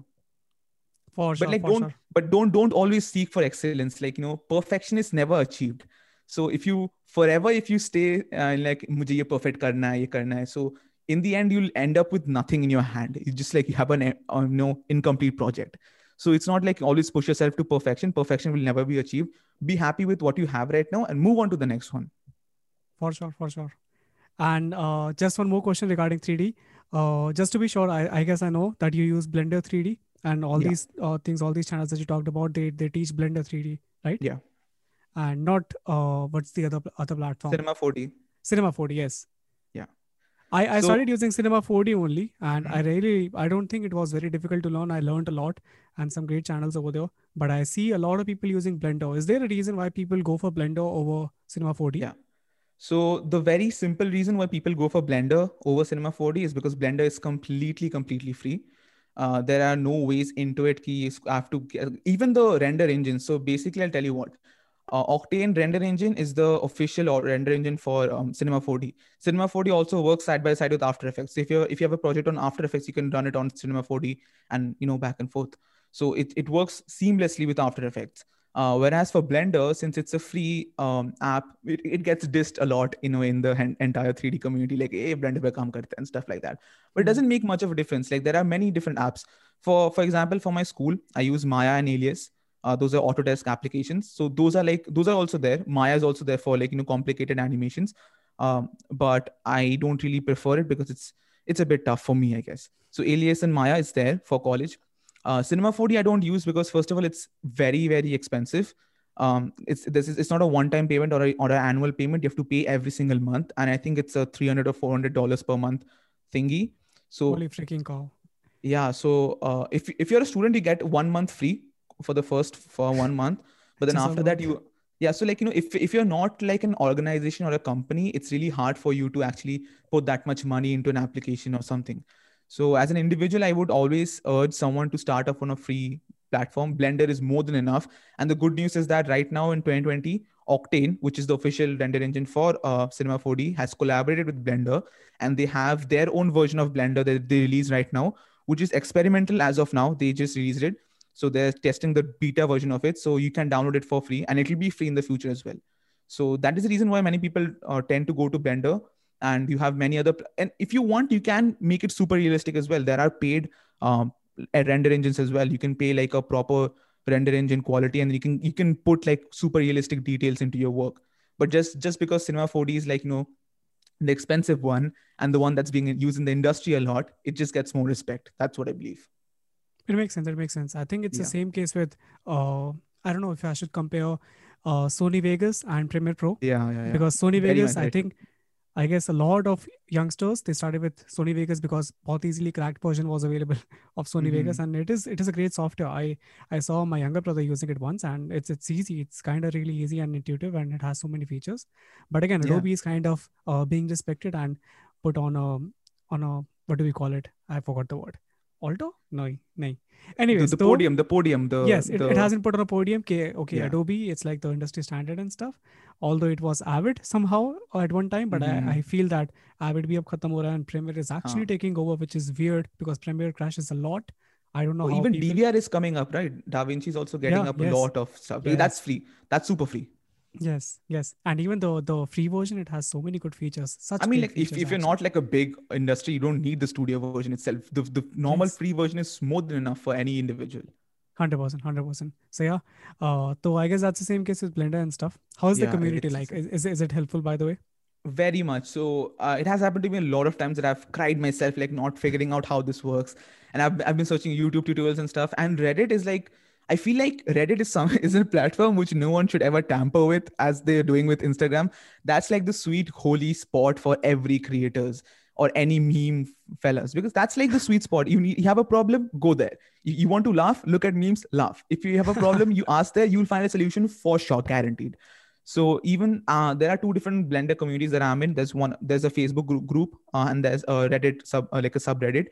For sure, but like, for don't, sure. but don't, don't always seek for excellence. Like, you know, perfection is never achieved. So if you forever, if you stay uh, like, mujhe ye perfect karna hai, ye karna hai. So in the end, you'll end up with nothing in your hand. It's just like you have an uh, no incomplete project. So it's not like always push yourself to perfection. Perfection will never be achieved. Be happy with what you have right now and move on to the next one. For sure, for sure. And uh, just one more question regarding three D. Uh, just to be sure, I, I guess I know that you use Blender three D and all yeah. these uh, things, all these channels that you talked about, they they teach Blender three D, right? Yeah. And not, uh, what's the other other platform? Cinema four D. Cinema four D, yes. I, I so, started using Cinema four D only, and I really, I don't think it was very difficult to learn. I learned a lot and some great channels over there, but I see a lot of people using Blender. Is there a reason why people go for Blender over Cinema four D? Yeah. So the very simple reason why people go for Blender over Cinema four D is because Blender is completely, completely free. Uh, there are no ways into it. Ki I have to, even the render engine. So basically I'll tell you what. Uh, Octane render engine is the official or render engine for um, Cinema four D. Cinema four D also works side by side with After Effects. So if you if you have a project on After Effects, you can run it on Cinema four D and, you know, back and forth. So it, it works seamlessly with After Effects. Uh, whereas for Blender, since it's a free um, app, it, it gets dissed a lot, you know, in the hen- entire three D community, like, hey, Blender pe kaam karte and stuff like that. But it doesn't make much of a difference. Like there are many different apps. For for example, for my school, I use Maya and Alias. Uh, those are Autodesk applications. So those are like, those are also there. Maya is also there for like, you know, complicated animations. Um, but I don't really prefer it because it's, it's a bit tough for me, I guess. So Alias and Maya is there for college. Uh, Cinema four D I don't use because first of all, it's very, very expensive. Um, it's, this is, it's not a one-time payment or a, or an annual payment. You have to pay every single month. And I think it's a three hundred dollars or four hundred dollars per month thingy. So holy freaking cow. Yeah. So uh, if if you're a student, you get one month free for the first for one month. But then after that, you yeah. So like, you know, if if you're not like an organization or a company, it's really hard for you to actually put that much money into an application or something. So as an individual, I would always urge someone to start up on a free platform. Blender is more than enough. And the good news is that right now in twenty twenty, Octane, which is the official render engine for uh, Cinema four D, has collaborated with Blender, and they have their own version of Blender that they release right now, which is experimental as of now. They just released it. So they're testing the beta version of it. So you can download it for free, and it'll be free in the future as well. So that is the reason why many people uh, tend to go to Blender. And you have many other, and if you want, you can make it super realistic as well. There are paid um, render engines as well. You can pay like a proper render engine quality, and you can you can put like super realistic details into your work. But just just because Cinema four D is like, you know, the expensive one and the one that's being used in the industry a lot, it just gets more respect. That's what I believe. It makes sense. It makes sense. I think it's yeah. the same case with uh, I don't know if I should compare uh, Sony Vegas and Premiere Pro. Yeah, yeah, yeah. Because Sony Very Vegas, I think. I guess a lot of youngsters, they started with Sony Vegas because बहुत easily cracked version was available of Sony mm-hmm. Vegas, and it is it is a great software. I I saw my younger brother using it once, and it's it's easy. It's kind of really easy and intuitive, and it has so many features. But again, yeah. Adobe is kind of uh, being respected and put on a on a what do we call it? I forgot the word. Alto? No, no. Anyways, the, the so, podium, the podium. The, yes, it, the... it hasn't put on a podium. Okay, okay yeah. Adobe, it's like the industry standard and stuff. Although it was Avid somehow at one time, but mm-hmm. I, I feel that Avid bhi ab khatam ho raha and Premiere is actually ah. taking over, which is weird because Premiere crashes a lot. I don't know. Oh, how even people... D V R is coming up, right? DaVinci is also getting yeah, up yes. a lot of stuff. Yes. That's free. That's super free. Yes, yes. And even though the free version, it has so many good features. Such I mean, like if, if you're actually. not like a big industry, you don't need the studio version itself. The, the normal yes. free version is more than enough for any individual. one hundred percent, one hundred percent. So yeah, uh, so I guess that's the same case with Blender and stuff. How is yeah, the community like? Is, is is it helpful, by the way? Very much. So uh, it has happened to me a lot of times that I've cried myself, like not figuring out how this works. And I've I've been searching YouTube tutorials and stuff. And Reddit is like, I feel like Reddit is some is a platform which no one should ever tamper with, as they're doing with Instagram. That's like the sweet holy spot for every creators or any meme fellas, because that's like the sweet spot. You need, you have a problem, go there. You, you want to laugh, look at memes, laugh. If you have a problem, you ask there, you'll find a solution for sure, guaranteed. So even uh, there are two different Blender communities that I'm in. There's one, there's a Facebook group, group uh, and there's a Reddit sub, uh, like a subreddit.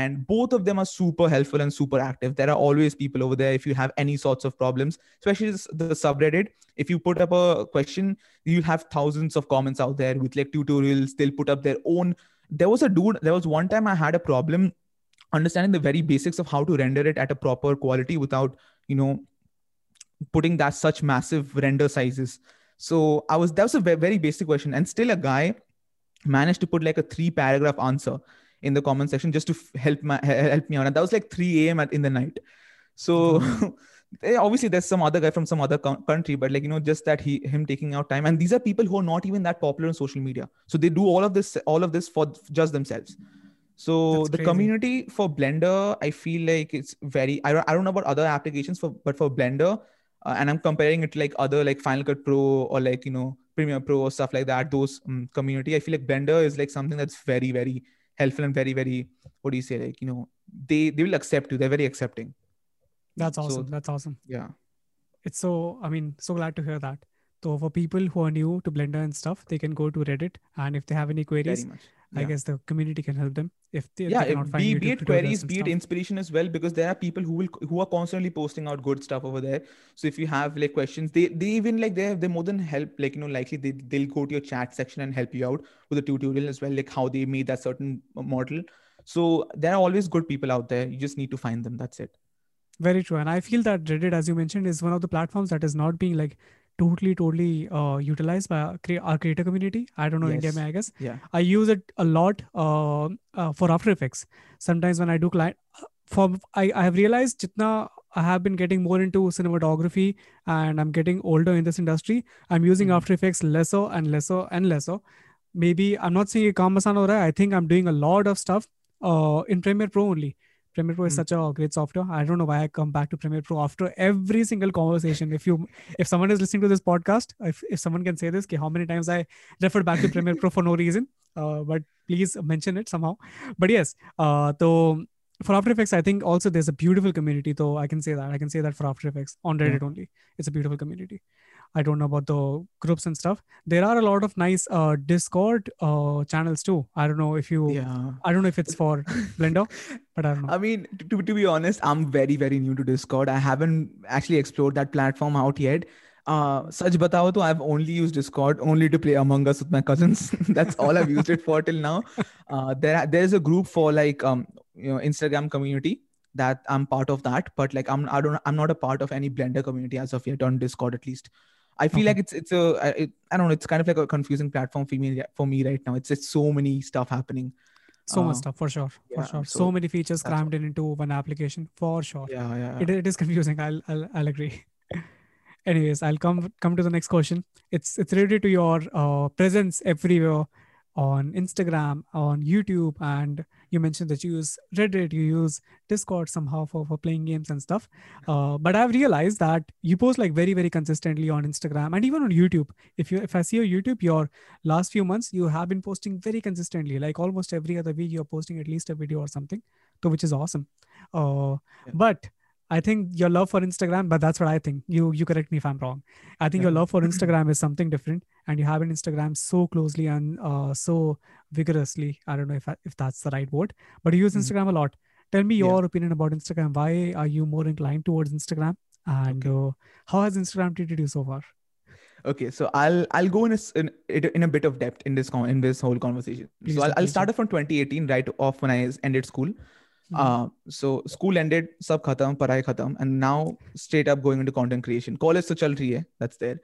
And both of them are super helpful and super active. There are always people over there if you have any sorts of problems, especially the subreddit. If you put up a question, you'll have thousands of comments out there with like tutorials. They'll put up their own. There was a dude, there was one time I had a problem understanding the very basics of how to render it at a proper quality without, you know, putting that such massive render sizes. So I was, that was a very basic question. And still a guy managed to put like a three paragraph answer in the comment section just to help my help me out. And that was like three a.m. at in the night. So mm-hmm. obviously there's some other guy from some other co- country, but like, you know, just that he, him taking out time. And these are people who are not even that popular on social media. So they do all of this, all of this for just themselves. So That's the crazy. community for Blender, I feel like it's very, I don't, I don't know about other applications for, but for Blender, uh, and I'm comparing it to like other, like Final Cut Pro or like, you know, Premiere Pro or stuff like that, those um, community, I feel like Blender is like something that's very, very helpful and very, very, what do you say? Like, you know, they, they will accept you. They're very accepting. That's awesome. So, That's awesome. Yeah. It's so, I mean, so glad to hear that. So for people who are new to Blender and stuff, they can go to Reddit, and if they have any queries, yeah. I guess the community can help them. If they, yeah, they cannot find be, be it queries, be it inspiration as well, because there are people who will, who are constantly posting out good stuff over there. So if you have like questions, they, they even like they have, they're more than help, like, you know, likely they, they'll go to your chat section and help you out with a tutorial as well, like how they made that certain model. So there are always good people out there. You just need to find them. That's it. Very true. And I feel that Reddit, as you mentioned, is one of the platforms that is not being like, totally, totally uh, utilized by our creator community. I don't know, yes. India, I guess. Yeah. I use it a lot uh, uh, for After Effects. Sometimes when I do client, for I, I have realized jitna I have been getting more into cinematography and I'm getting older in this industry, I'm using mm-hmm. After Effects lesser and lesser and lesser. Maybe I'm not saying kaam aasan ho raha hai. I think I'm doing a lot of stuff uh, in Premiere Pro only. Premiere Pro is mm. such a great software. I don't know why I come back to Premiere Pro after every single conversation. If you, if someone is listening to this podcast, if, if someone can say this, okay, how many times I referred back to Premiere Pro for no reason, uh, but please mention it somehow. But yes, uh, so for After Effects, I think also there's a beautiful community, though. I can say that. I can say that for After Effects on Reddit yeah. only. It's a beautiful community. I don't know about the groups and stuff. There are a lot of nice uh, Discord uh, channels too. I don't know if you, yeah. I don't know if it's for Blender, but I don't know. I mean, to, to be honest, I'm very, very new to Discord. I haven't actually explored that platform out yet. Uh, sach batao to, I've only used Discord only to play Among Us with my cousins. That's all I've used it for till now. Uh, there, there's a group for like, um, you know, Instagram community that I'm part of that, but like, I'm, I don't, I'm not a part of any Blender community as of yet on Discord, at least. I feel okay. like it's it's a it, I don't know it's kind of like a confusing platform for me for me right now. It's just so many stuff happening, so uh, much stuff for sure, for yeah, sure. So, so many features crammed in into one application for sure. Yeah, yeah. yeah. It it is confusing. I'll I'll, I'll agree. Anyways, I'll come come to the next question. It's it's related to your uh, presence everywhere on Instagram, on YouTube, and you mentioned that you use Reddit, you use Discord somehow for, for playing games and stuff. Uh, but I've realized that you post like very, very consistently on Instagram and even on YouTube. If you, if I see your YouTube, your last few months, you have been posting very consistently, like almost every other week, you're posting at least a video or something, so which is awesome. Uh, yeah. But I think your love for Instagram, but that's what I think. You you correct me if I'm wrong. I think yeah. your love for Instagram is something different, and you have an Instagram so closely and uh, so vigorously. I don't know if I, if that's the right word, but you use Instagram mm-hmm. a lot. Tell me your yeah. opinion about Instagram. Why are you more inclined towards Instagram, and okay. uh, how has Instagram treated you so far? Okay, so I'll I'll go in a, in, in a bit of depth in this con- in this whole conversation. Please so I'll, I'll start off from twenty eighteen, right off when I ended school. Uh, so school ended, sab khatam, parai khatam, and now straight up going into content creation. College to chal rahi hai, that's there.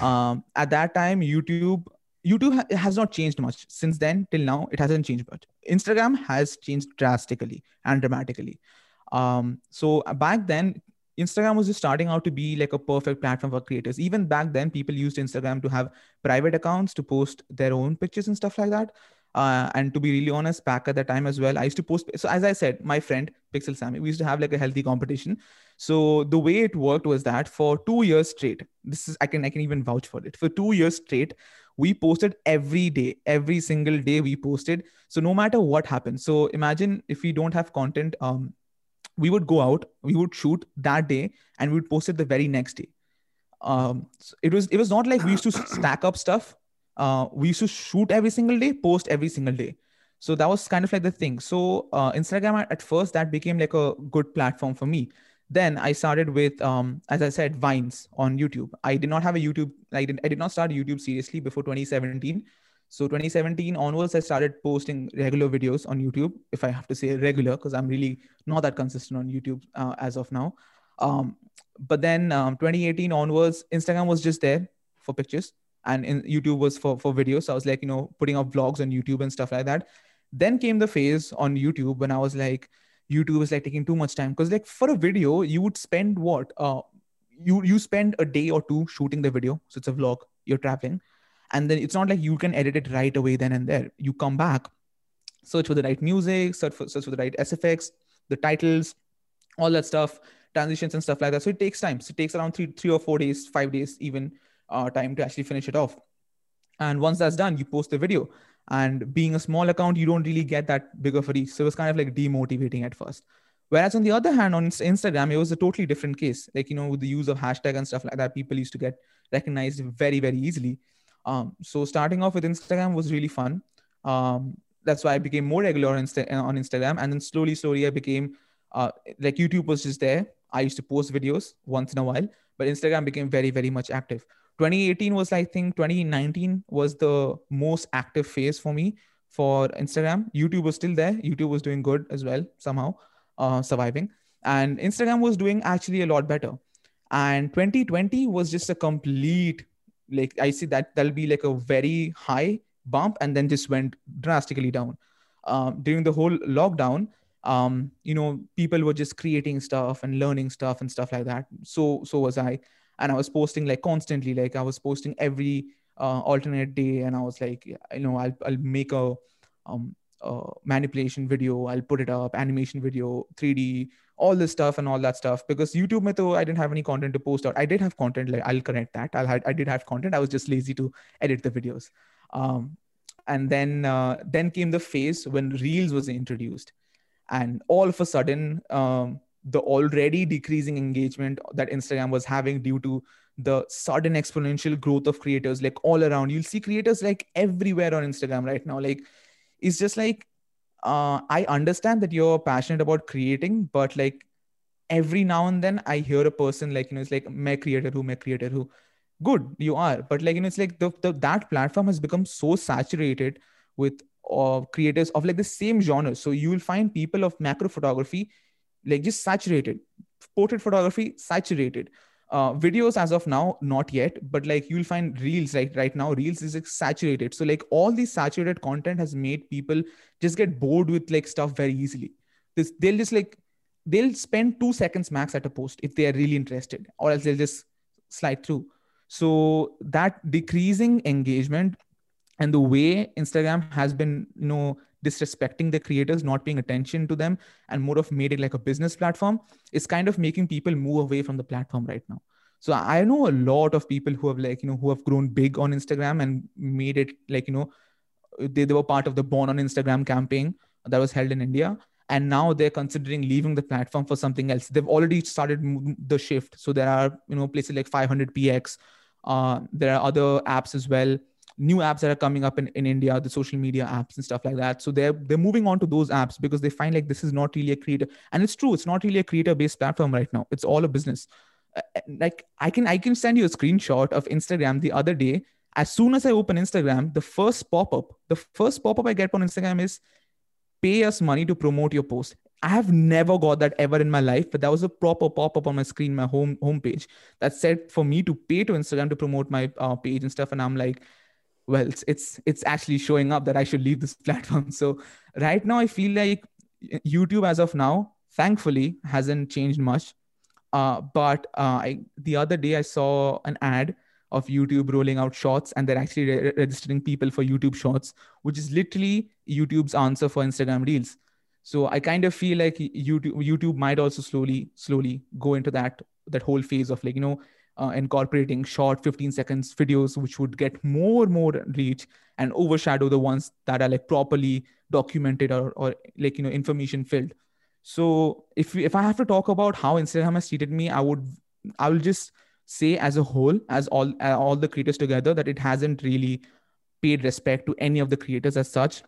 Um, at that time, YouTube, YouTube ha- has not changed much since then till now. It hasn't changed much. Instagram has changed drastically and dramatically. Um, so back then, Instagram was just starting out to be like a perfect platform for creators. Even back then, people used Instagram to have private accounts to post their own pictures and stuff like that. Uh, and to be really honest, back at that time as well, I used to post. So as I said, my friend Pixel Sammy, we used to have like a healthy competition. So the way it worked was that for two years straight, this is, I can, I can even vouch for it. For two years straight, we posted every day, every single day we posted. So no matter what happened. So imagine if we don't have content, um, we would go out, we would shoot that day and we would post it the very next day. Um, so it was, it was not like we used to stack up stuff. Uh, we used to shoot every single day, post every single day. So that was kind of like the thing. So uh, Instagram at, at first, that became like a good platform for me. Then I started with, um, as I said, Vines on YouTube. I did not have a YouTube, I did, I did not start YouTube seriously before twenty seventeen. So twenty seventeen onwards, I started posting regular videos on YouTube, if I have to say regular, because I'm really not that consistent on YouTube uh, as of now. Um, but then um, twenty eighteen onwards, Instagram was just there for pictures. And in YouTube was for, for videos. So I was like, you know, putting up vlogs on YouTube and stuff like that. Then came the phase on YouTube when I was like, YouTube is like taking too much time. Cause like for a video, you would spend what? Uh, you, you spend a day or two shooting the video. So it's a vlog, you're traveling. And then it's not like you can edit it right away then and there. You come back, search for the right music, search for, search for the right S F X, the titles, all that stuff, transitions and stuff like that. So it takes time. So it takes around three, three or four days, five days even. Uh, time to actually finish it off. And once that's done, you post the video, and being a small account, you don't really get that big of a reach. So it was kind of like demotivating at first. Whereas on the other hand, on Instagram, it was a totally different case. Like, you know, with the use of hashtag and stuff like that, people used to get recognized very, very easily. Um, so starting off with Instagram was really fun. Um, that's why I became more regular on, Insta- on Instagram. And then slowly, slowly I became uh, like YouTube was just there. I used to post videos once in a while, but Instagram became very, very much active. twenty eighteen was, I think, twenty nineteen was the most active phase for me for Instagram. YouTube was still there. YouTube was doing good as well, somehow uh, surviving. And Instagram was doing actually a lot better. And twenty twenty was just a complete, like, I see that that'll be like a very high bump and then just went drastically down. Um, during the whole lockdown, um, you know, people were just creating stuff and learning stuff and stuff like that. So, so was I. And I was posting like constantly, like I was posting every uh, alternate day. And I was like, you know, I'll, I'll make a, um, a manipulation video. I'll put it up, animation video, three D, all this stuff and all that stuff. Because YouTube, mein toh, I didn't have any content to post out. I did have content. Like I'll correct that. I'll ha- I did have content. I was just lazy to edit the videos. Um, and then, uh, then came the phase when Reels was introduced. And all of a sudden, um, the already decreasing engagement that Instagram was having due to the sudden exponential growth of creators, like all around, you'll see creators like everywhere on Instagram right now. Like, it's just like, uh, I understand that you're passionate about creating, but like every now and then I hear a person like, you know, it's like, main creator hu, main creator hu. Good, you are. But like, you know, it's like the, the that platform has become so saturated with uh, creators of like the same genre. So you will find people of macro photography, like just saturated, portrait photography, saturated. Uh, videos as of now, not yet, but like you'll find reels, like right now, reels is like saturated. So like all these saturated content has made people just get bored with like stuff very easily. This they'll just like, they'll spend two seconds max at a post if they are really interested, or else they'll just slide through. So that decreasing engagement and the way Instagram has been, you know, disrespecting the creators, not paying attention to them, and more of made it like a business platform, is kind of making people move away from the platform right now. So I know a lot of people who have like, you know, who have grown big on Instagram and made it like, you know, they, they were part of the Born on Instagram campaign that was held in India. And now they're considering leaving the platform for something else. They've already started the shift. So there are, you know, places like five hundred P X. Uh, there are other apps as well, new apps that are coming up in, in India, the social media apps and stuff like that. So they're, they're moving on to those apps because they find like, this is not really a creator. And it's true. It's not really a creator based platform right now. It's all a business. Uh, like I can, I can send you a screenshot of Instagram the other day. As soon as I open Instagram, the first pop-up, the first pop-up I get on Instagram is, pay us money to promote your post. I have never got that ever in my life, but that was a proper pop-up on my screen, my home homepage, that said for me to pay to Instagram to promote my uh, page and stuff. And I'm like, well, it's, it's, it's actually showing up that I should leave this platform. So right now I feel like YouTube as of now, thankfully, hasn't changed much. Uh, but uh, I, the other day I saw an ad of YouTube rolling out shorts, and they're actually re- registering people for YouTube shorts, which is literally YouTube's answer for Instagram reels. So I kind of feel like YouTube, YouTube might also slowly, slowly go into that, that whole phase of like, you know, uh, incorporating short fifteen seconds videos, which would get more and more reach and overshadow the ones that are like properly documented or, or like, you know, information filled. So if we, if I have to talk about how Instagram has treated me, I would, I will just say as a whole, as all, uh, all the creators together, that it hasn't really paid respect to any of the creators as such.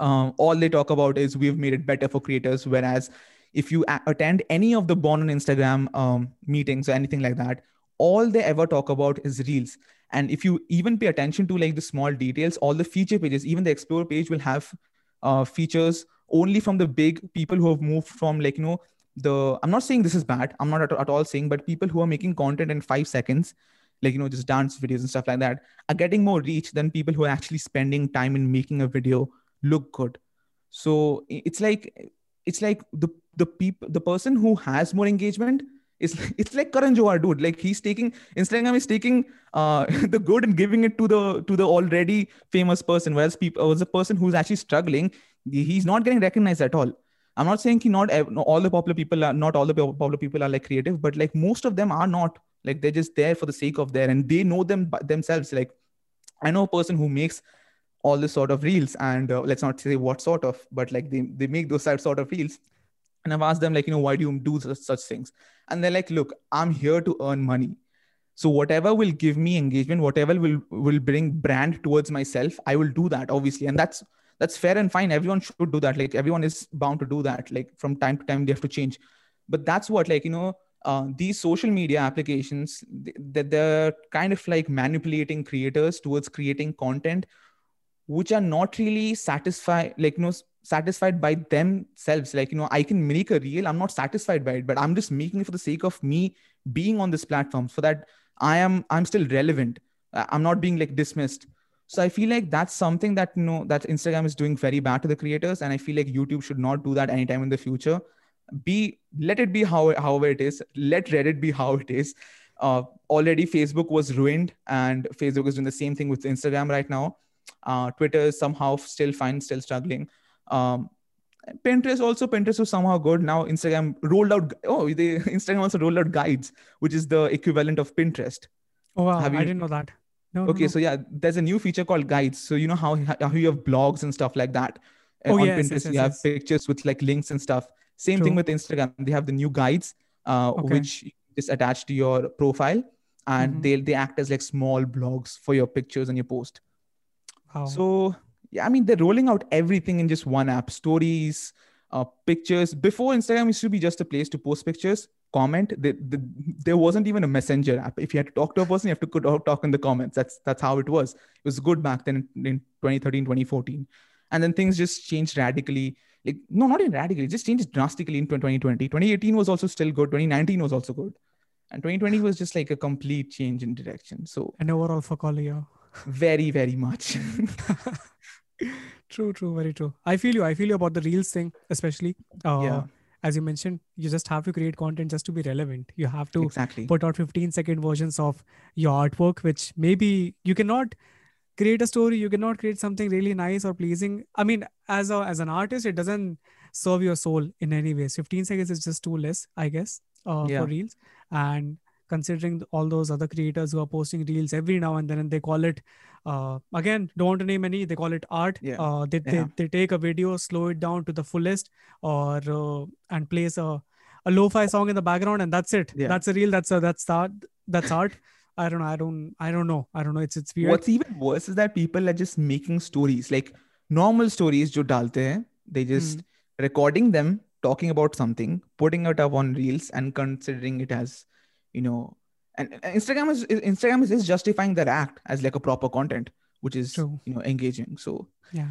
Um, all they talk about is we've made it better for creators. Whereas if you a- attend any of the Born on Instagram um, meetings or anything like that, all they ever talk about is reels. And if you even pay attention to like the small details, all the feature pages, even the explore page will have uh, features only from the big people who have moved from like, you know, the, I'm not saying this is bad. I'm not at, at all saying, but people who are making content in five seconds, like, you know, just dance videos and stuff like that, are getting more reach than people who are actually spending time in making a video look good. So it's like, it's like the, the people, the person who has more engagement is, it's like Karan Johar, dude. Like he's taking, Instagram is taking uh, the good and giving it to the, to the already famous person. Whereas people, was a person who's actually struggling. He's not getting recognized at all. I'm not saying he not all the popular people are not all the popular people are like creative, but like most of them are not, like they're just there for the sake of there, and they know them themselves. Like I know a person who makes all this sort of reels, and uh, let's not say what sort of, but like they, they make those sort of reels. And I've asked them like, you know, why do you do such, such things? And they're like, look, I'm here to earn money. So whatever will give me engagement, whatever will, will bring brand towards myself, I will do that, obviously. And that's, That's fair and fine. Everyone should do that. Like everyone is bound to do that. Like from time to time, they have to change. But that's what, like, you know, uh, these social media applications, that they, they're kind of like manipulating creators towards creating content, which are not really satisfied, like, you know, satisfied by themselves. Like, you know, I can make a reel. I'm not satisfied by it, but I'm just making it for the sake of me being on this platform so that I am, I'm still relevant. I'm not being like dismissed. So I feel like that's something that, you know, that Instagram is doing very bad to the creators. And I feel like YouTube should not do that anytime in the future. Be, let it be how, however it is. Let Reddit be how it is. Uh, already Facebook was ruined, and Facebook is doing the same thing with Instagram right now. Uh, Twitter is somehow still fine, still struggling. Um, Pinterest also, Pinterest was somehow good. Now Instagram rolled out, oh, they, Instagram also rolled out guides, which is the equivalent of Pinterest. Oh, wow. Have you, I didn't know that. No, okay, no, no. So yeah, there's a new feature called guides. So you know how, how you have blogs and stuff like that. Oh, on yes, Pinterest, yes, yes, you have yes. pictures with like links and stuff. Same True. thing with Instagram. They have the new guides, uh, okay. which is attached to your profile, and mm-hmm. they they act as like small blogs for your pictures and your post. Wow. So yeah, I mean, they're rolling out everything in just one app. Stories, uh, pictures. Before, Instagram used to be just a place to post pictures, comment. They, they, there wasn't even a messenger app. If you had to talk to a person, you have to go talk in the comments. That's that's how it was. It was good back then in twenty thirteen, twenty fourteen. And then things just changed radically. Like, no, not even radically. It just changed drastically in twenty twenty. twenty eighteen was also still good. twenty nineteen was also good. And twenty twenty was just like a complete change in direction. So, and overall for Collier. Very, very much. True, true. Very true. I feel you. I feel you about the Reels thing, especially. Uh, yeah. As you mentioned, you just have to create content just to be relevant. You have to exactly. put out fifteen second versions of your artwork, which maybe you cannot... create a story. You cannot create something really nice or pleasing. I mean, as a as an artist, it doesn't serve your soul in any ways. fifteen seconds is just too less, I guess, uh, yeah. for Reels. And considering all those other creators who are posting Reels every now and then, and they call it, uh, again, don't want to name any, they call it art. Yeah. Uh, they, yeah. they they take a video, slow it down to the fullest, or uh, and plays a, a lo-fi song in the background, and that's it. Yeah. That's a Reel. That's a, that's art. That's art. I don't know. I don't, I don't know. I don't know. It's, it's weird. What's even worse is that people are just making stories, like normal stories जो डालते हैं, they just mm. recording them, talking about something, putting it up on Reels and considering it as, you know, and Instagram is, Instagram is justifying that act as like a proper content, which is, True. you know, engaging. So yeah,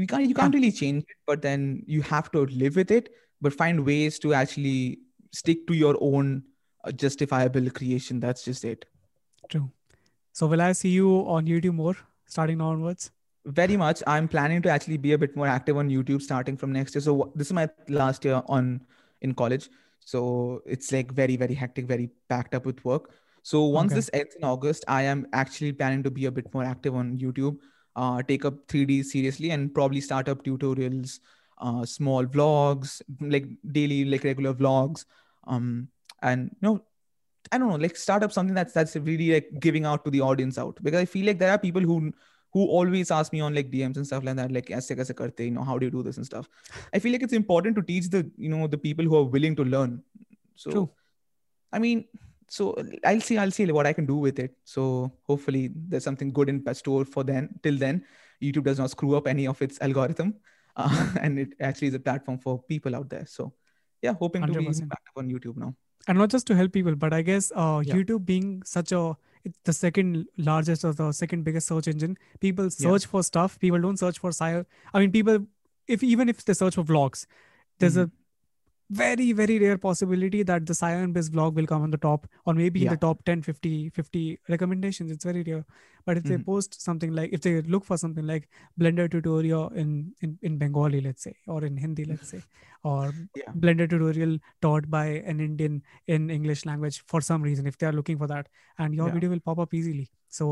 you can't, you can't yeah. really change it, but then you have to live with it, but find ways to actually stick to your own a justifiable creation. That's just it. True. So will I see you on YouTube more starting now onwards? Very much. I'm planning to actually be a bit more active on YouTube starting from next year. So this is my last year on in college. So it's like very, very hectic, very packed up with work. So once okay. this ends in August, I am actually planning to be a bit more active on YouTube, uh, take up three D seriously and probably start up tutorials, uh, small vlogs, like daily, like regular vlogs. Um, And you know, I don't know, like start up something that's that's really like giving out to the audience out, because I feel like there are people who who always ask me on like D Ms and stuff like that, like aise kaise karte, you know, how do you do this and stuff. I feel like it's important to teach the you know the people who are willing to learn. So, True. I mean, so I'll see I'll see what I can do with it. So hopefully there's something good in store for then. Till then, YouTube does not screw up any of its algorithm, uh, and it actually is a platform for people out there. So yeah, hoping one hundred percent. To be back up on YouTube now. And not just to help people, but I guess uh, yeah. YouTube being such a, it's the second largest or the second biggest search engine, people search yeah. for stuff. People don't search for style. I mean, people, if even if they search for vlogs, there's mm-hmm. a very, very rare possibility that the Sion based vlog will come on the top, or maybe yeah. in the top ten, fifty, fifty recommendations. It's very rare. But if mm-hmm. they post something like, if they look for something like Blender tutorial in, in, in Bengali, let's say, or in Hindi, let's say, or yeah. Blender tutorial taught by an Indian in English language for some reason, if they are looking for that, and your yeah. video will pop up easily. So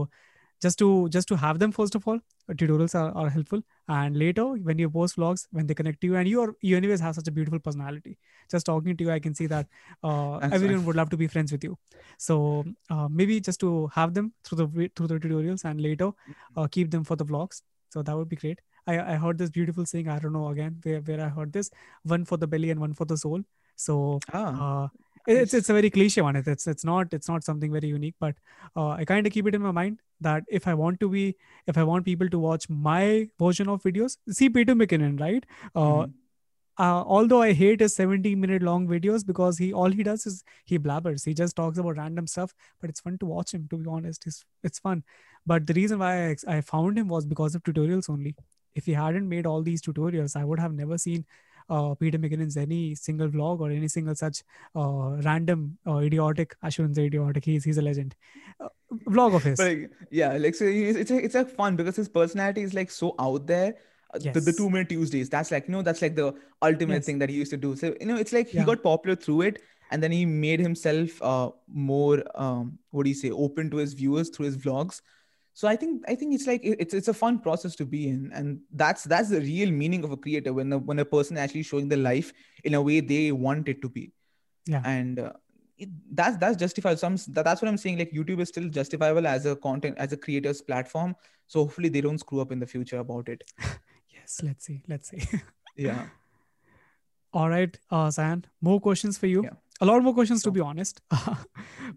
just to, just to have them, first of all, tutorials are, are helpful. And later when you post vlogs, when they connect to you, and you are, you anyways have such a beautiful personality, just talking to you, I can see that uh, everyone right. would love to be friends with you. So uh, maybe just to have them through the, through the tutorials, and later uh, keep them for the vlogs. So that would be great. I, I heard this beautiful saying, I don't know again where, where I heard this, one for the belly and one for the soul. So ah. uh, It's it's a very cliche one. It's it's not it's not something very unique, but uh, I kind of keep it in my mind that if I want to be, if I want people to watch my version of videos, see Peter McKinnon, right? Uh, mm-hmm. uh, although I hate his seventy minute long videos, because he all he does is he blabbers. He just talks about random stuff, but it's fun to watch him. To be honest, it's it's fun. But the reason why I, I found him was because of tutorials only. If he hadn't made all these tutorials, I would have never seen Uh, Peter McKinnon's any single vlog or any single such uh, random uh, idiotic, I shouldn't say idiotic, he's, he's a legend, uh, vlog of his. But, yeah, like so it's like, it's like fun because his personality is like so out there. Yes. The, the two minute Tuesdays, that's like, you know, that's like the ultimate yes. thing that he used to do. So, you know, it's like he yeah. got popular through it, and then he made himself uh, more, um, what do you say, open to his viewers through his vlogs. So I think I think it's like it's it's a fun process to be in, and that's that's the real meaning of a creator, when the, when a person actually showing the life in a way they want it to be, yeah. And uh, it, that's that's justifiable. So I'm, that's what I'm saying. Like YouTube is still justifiable as a content as a creator's platform. So hopefully they don't screw up in the future about it. Let's let's see. Let's see. Yeah. All right, uh, Sion. More questions for you. Yeah. A lot more questions, so, to be honest.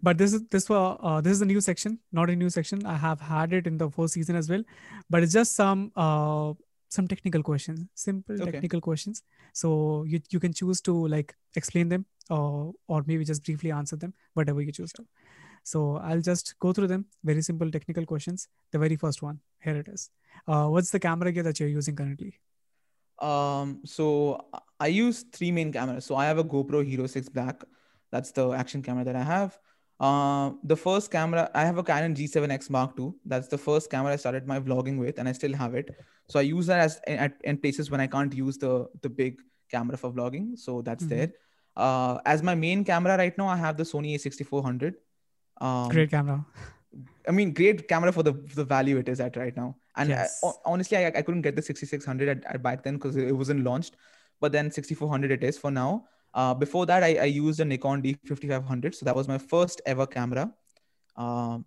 But this is this was uh, this is a new section, not a new section. I have had it in the fourth season as well, but it's just some uh, some technical questions, simple okay. technical questions. So you you can choose to like explain them or or maybe just briefly answer them, whatever you choose to. So I'll just go through them. Very simple technical questions. The very first one, here it is. Uh, what's the camera gear that you're using currently? Um, so I use three main cameras. So I have a GoPro Hero six Black. That's the action camera that I have. Uh, the first camera, I have a Canon G seven X Mark two. That's the first camera I started my vlogging with, and I still have it. So I use that as at, in places when I can't use the, the big camera for vlogging. So that's mm-hmm. there. Uh, as my main camera right now, I have the Sony A sixty-four hundred. Um, great camera. I mean, great camera for the the value it is at right now. And yes. I, honestly, I, I couldn't get the sixty-six hundred at, at back then because it wasn't launched. But then sixty-four hundred it is for now. Uh, before that, I, I used a Nikon D fifty-five hundred. So that was my first ever camera. Um,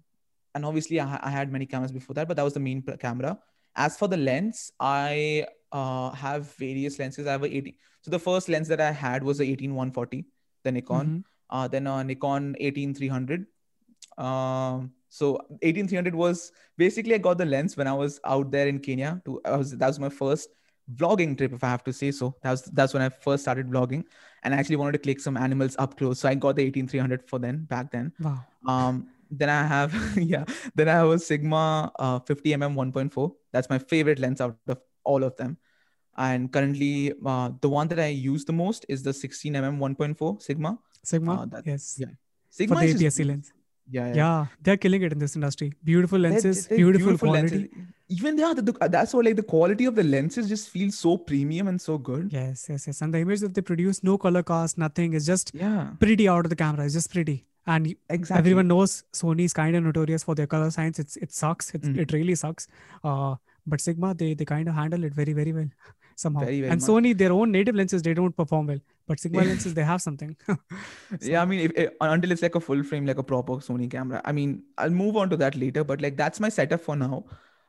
and obviously, I, I had many cameras before that, but that was the main camera. As for the lens, I uh, have various lenses. I have an eighteen. So the first lens that I had was the eighteen one forty, the Nikon. Mm-hmm. Uh, then a Nikon eighteen three hundred. Um, so eighteen three hundred was basically, I got the lens when I was out there in Kenya to, I was, that was my first vlogging trip, if I have to say so. That was, that's when I first started vlogging, and I actually wanted to click some animals up close. So I got the eighteen three hundred for then back then. Wow. Um, then I have, yeah, then I have a Sigma, uh, fifty millimeter one point four. That's my favorite lens out of all of them. And currently, uh, the one that I use the most is the sixteen millimeter one point four Sigma. Sigma. Uh, that, yes. Yeah. Sigma for the A P S C just, lens. Yeah, yeah, yeah, they're killing it in this industry. Beautiful lenses, they're, they're beautiful, beautiful quality. Lenses. Even yeah, the, the, that's what, like the quality of the lenses just feels so premium and so good. Yes, yes, yes. And the image that they produce, no color cast, nothing. It's just yeah. pretty out of the camera. It's just pretty. And exactly. everyone knows Sony is kind of notorious for their color science. It's it sucks. It's, mm-hmm. It really sucks. Uh, but Sigma, they they kind of handle it very, very well somehow. Very, very and much. Sony, their own native lenses, they don't perform well. But Sigma lenses, they have something. So, yeah, I mean, if, if, until it's like a full frame, like a proper Sony camera. I mean, I'll move on to that later, but like, that's my setup for now.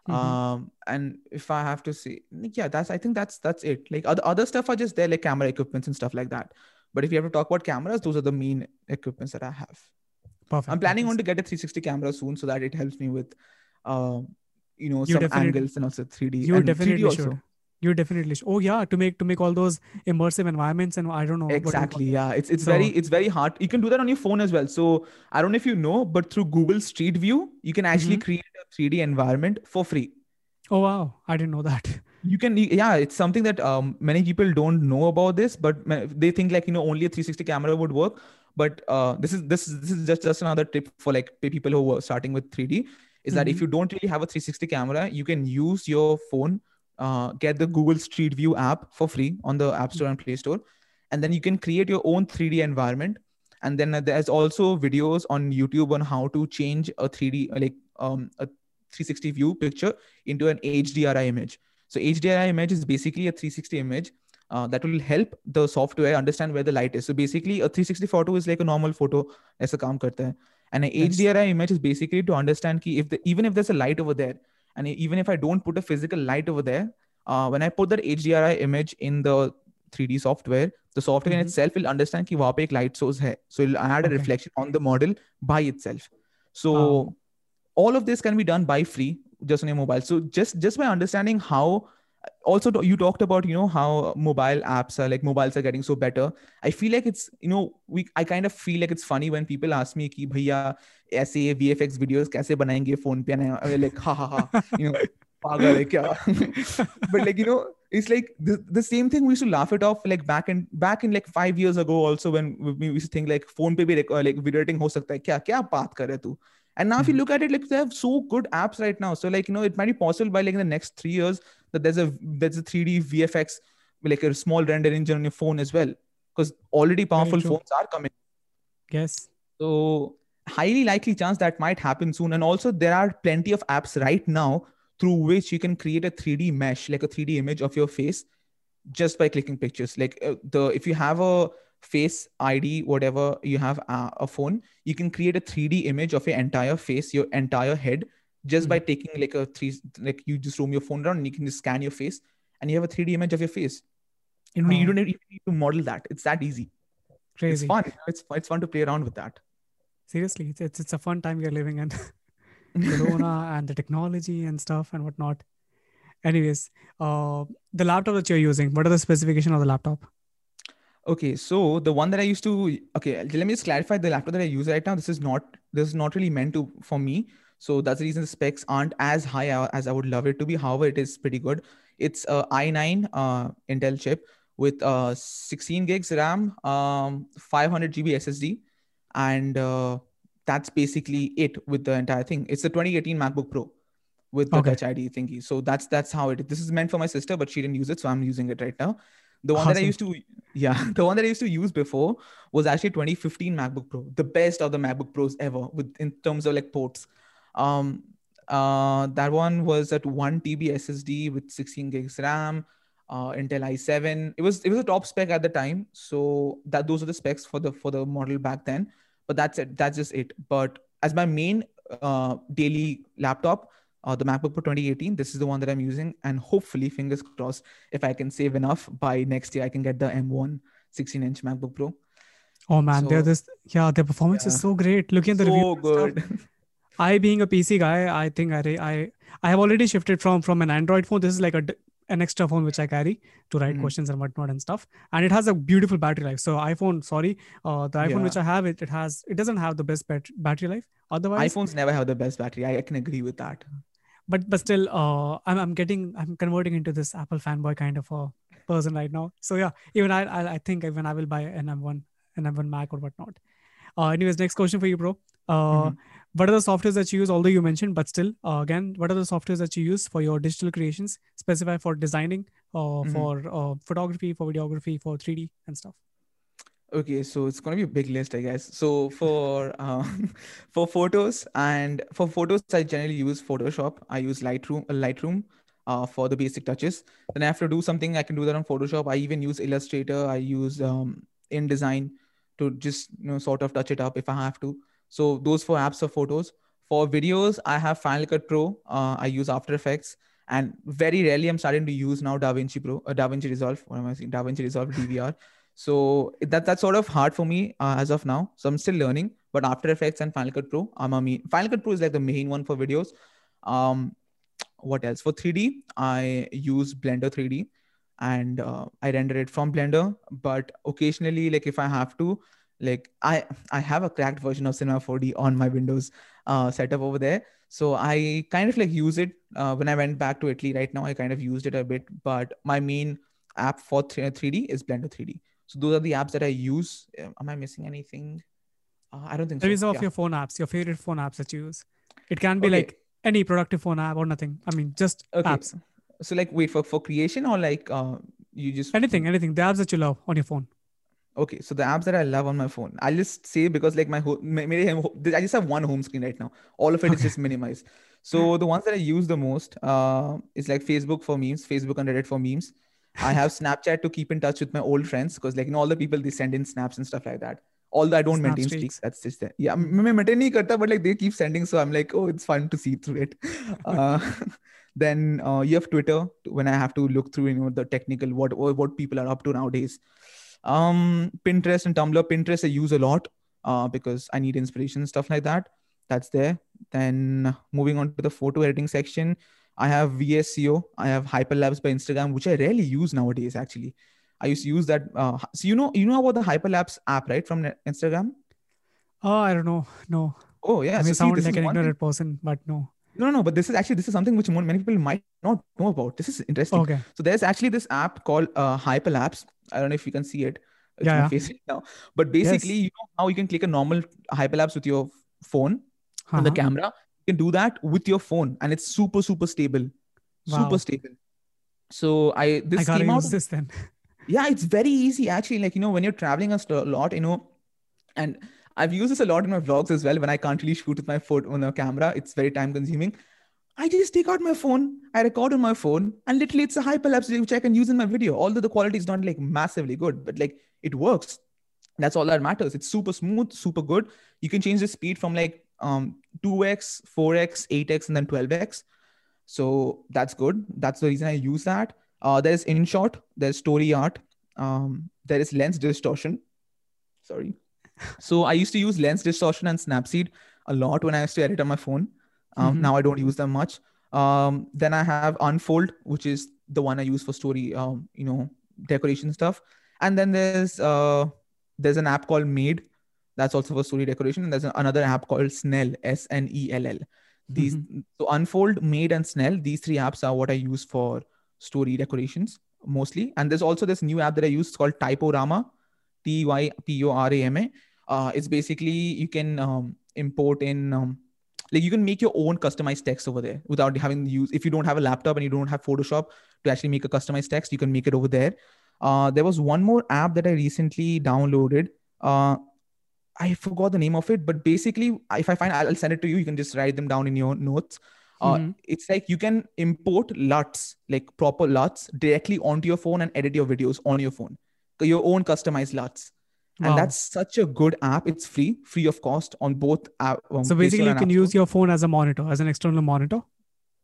Mm-hmm. Um, and if I have to say, yeah, that's, I think that's, that's it. Like other, other stuff are just there, like camera equipments and stuff like that. But if you have to talk about cameras, those are the main equipments that I have. Perfect. I'm planning Perfect. on to get a three sixty camera soon so that it helps me with, um, you know, you some angles and also three D. You and definitely three D also. Should. You definitely should. Oh yeah, to make to make all those immersive environments and I don't know. Exactly, yeah. It's it's so, very it's very hard. You can do that on your phone as well. So I don't know if you know, but through Google Street View, you can actually mm-hmm. create a three D environment for free. Oh wow, I didn't know that. You can, yeah. It's something that um many people don't know about this, but they think like you know only a three sixty camera would work. But uh, this is this is this is just just another tip for like people who are starting with three D. Is mm-hmm. that if you don't really have a three sixty camera, you can use your phone. Uh, get the Google Street View app for free on the App Store and Play Store. And then you can create your own three D environment. And then there's also videos on YouTube on how to change a three D, like um, a three sixty view picture into an H D R I image. So H D R I image is basically a three sixty image uh, that will help the software understand where the light is. So basically a three sixty photo is like a normal photo. Aisa kaam karta hai. And an yes. H D R I image is basically to understand ki if the, even if there's a light over there, and even if I don't put a physical light over there, uh, when I put that H D R I image in the three D software, the software mm-hmm. in itself will understand ki wahan pe ek light source hai. So it'll add okay. a reflection on the model by itself. So wow. all of this can be done by free just on your mobile. So just, just by understanding how, also you talked about, you know, how mobile apps are like mobiles are getting so better. I feel like it's, you know, we, I kind of feel like it's funny when people ask me ki bhaiya, aise V F X videos kaise banayenge phone pe, and I'm like, ha ha ha, you know, pagal hai kya? But like, you know, it's like the, the same thing we used to laugh it off like back in, back in like five years ago also when we used to think like phone pe bhi like, uh, like video editing ho sakta hai, kya, kya baat kar raha tu? And now mm-hmm. if you look at it, like they have so good apps right now. So like, you know, it might be possible by like in the next three years that there's a, there's a three D V F X, like a small render engine on your phone as well. Because already powerful phones are coming. Yes. So highly likely chance that might happen soon. And also there are plenty of apps right now through which you can create a three D mesh, like a three D image of your face just by clicking pictures. Like uh, the, if you have a face I D, whatever you have uh, a phone, you can create a three D image of your entire face, your entire head, just mm-hmm. by taking like a three, like you just roam your phone around and you can just scan your face and you have a three D image of your face. You don't, oh. you don't even need to model that. It's that easy. Crazy. It's fun. It's it's fun to play around with that. Seriously, it's it's, it's a fun time we're living in. Corona and the technology and stuff and whatnot. Anyways, uh, the laptop that you're using, what are the specifications of the laptop? Okay, so the one that I used to, okay, let me just clarify the laptop that I use right now. This is not, this is not really meant to, for me. So that's the reason the specs aren't as high as I would love it to be. However, it is pretty good. It's a i nine uh, Intel chip with uh, sixteen gigs RAM, um, five hundred gigabyte S S D. And uh, that's basically it with the entire thing. It's a twenty eighteen MacBook Pro with the okay. Touch I D thingy. So that's, that's how it is. This is meant for my sister, but she didn't use it. So I'm using it right now. The one awesome. that I used to, yeah, the one that I used to use before was actually twenty fifteen MacBook Pro, the best of the MacBook Pros ever with in terms of like ports. Um, uh, that one was at one terabyte S S D with sixteen gigs RAM, uh, Intel i seven. It was it was a top spec at the time, so that those are the specs for the for the model back then. But that's it. That's just it. But as my main uh, daily laptop. Uh, the MacBook Pro twenty eighteen, this is the one that I'm using. And hopefully, fingers crossed, if I can save enough, by next year, I can get the M one sixteen inch MacBook Pro. Oh man, so, they're just, yeah, their performance yeah. is so great. Looking at the so review. So good. Stuff, I, being a P C guy, I think I I, I have already shifted from, from an Android phone. This is like a, an extra phone which I carry to write mm-hmm. questions and whatnot and stuff. And it has a beautiful battery life. So iPhone, sorry, uh, the iPhone yeah. which I have, it, it has, it doesn't have the best bat- battery life. Otherwise, iPhones never have the best battery. I, I can agree with that. But but still, uh, I'm I'm getting I'm converting into this Apple fanboy kind of a person right now. So yeah, even I I, I think even I will buy an M one an M one Mac or whatnot. Uh, anyways, next question for you, bro. Uh, mm-hmm. What are the softwares that you use? Although you mentioned, but still, uh, again, what are the softwares that you use for your digital creations? Specify for designing, uh, mm-hmm. for uh, photography, for videography, for three D and stuff. Okay, so it's going to be a big list, I guess. So for uh, for photos and for photos, I generally use Photoshop. I use Lightroom, Lightroom uh, for the basic touches. Then I have to do something, I can do that on Photoshop. I even use Illustrator. I use um, InDesign to just you know sort of touch it up if I have to. So those four apps are photos. For videos, I have Final Cut Pro. Uh, I use After Effects. And very rarely I'm starting to use now DaVinci Pro, uh, DaVinci Resolve. What am I saying? DaVinci Resolve, D V R. So that that's sort of hard for me uh, as of now. So I'm still learning, but After Effects and Final Cut Pro are my main. Final Cut Pro is like the main one for videos. Um, what else? For three D, I use Blender three D and uh, I render it from Blender. But occasionally, like if I have to, like I, I have a cracked version of Cinema four D on my Windows uh, setup over there. So I kind of like use it uh, when I went back to Italy right now, I kind of used it a bit, but my main app for three D is Blender three D. So those are the apps that I use. Am I missing anything? Uh, I don't think so. There is all of your phone apps, your favorite phone apps that you use. It can be okay. like any productive phone app or nothing. I mean, just okay. apps. So like wait for, for creation or like uh, you just... Anything, anything. The apps that you love on your phone. Okay. So the apps that I love on my phone, I'll just say because like my, ho- my, my I just have one home screen right now. All of it okay. is just minimized. So the ones that I use the most uh, is like Facebook for memes, Facebook and Reddit for memes. I have Snapchat to keep in touch with my old friends because like you know, all the people they send in snaps and stuff like that. Although I don't Snap maintain streaks. streaks, that's just that. Yeah, I maintain nahi karta, but like they keep sending, so I'm like, oh, it's fun to see through it. Uh, then uh, you have Twitter when I have to look through you know the technical what what people are up to nowadays. Um, Pinterest and Tumblr. Pinterest I use a lot uh, because I need inspiration and stuff like that. That's there. Then moving on to the photo editing section. I have V S C O, I have Hyperlapse by Instagram, which I rarely use nowadays, actually. I used to use that. Uh, so, you know, you know about the Hyperlapse app, right? From Instagram? Oh, I don't know. No. Oh, yeah. I mean, so sound see, like an ignorant thing. person, but no. No, no, but this is actually, this is something which many people might not know about. This is interesting. Okay. So there's actually this app called uh, Hyperlapse. I don't know if you can see it. It's yeah, my yeah. face right now. But basically, yes. you know how you can click a normal Hyperlapse with your phone uh-huh. on the camera. Can do that with your phone and it's super super stable wow. super stable so I this I came out use this then yeah it's very easy actually like you know when you're traveling a lot you know and I've used this a lot in my vlogs as well when I can't really shoot with my phone on a camera it's very time consuming I just take out my phone I record on my phone and literally it's a hyperlapse which I can use in my video although the quality is not like massively good but like it works that's all that matters it's super smooth super good you can change the speed from like Um, two x, four x, eight x, and then twelve x. So that's good. That's the reason I use that. Uh, there's InShot, there's StoryArt, um, there is Lens Distortion. Sorry. So I used to use Lens Distortion and Snapseed a lot when I used to edit on my phone. Um, mm-hmm. Now I don't use them much. Um, then I have Unfold, which is the one I use for story, um, you know, decoration stuff. And then there's uh, there's an app called Made. That's also for story decoration. And there's another app called Snell, S N E L L. These mm-hmm. So Unfold, Made, and Snell, these three apps are what I use for story decorations mostly. And there's also this new app that I use. It's called Typorama, T Y P O R A M A. Uh, it's basically, you can um, import in, um, like you can make your own customized text over there without having to use, if you don't have a laptop and you don't have Photoshop to actually make a customized text, you can make it over there. Uh, there was one more app that I recently downloaded. Uh, I forgot the name of it, but basically if I find, I'll send it to you. You can just write them down in your notes. Uh, mm-hmm. It's like you can import L U Ts, like proper L U Ts directly onto your phone and edit your videos on your phone, your own customized L U Ts. Wow. And that's such a good app. It's free, free of cost on both. App, um, so basically you can use your phone as a monitor, as an external monitor.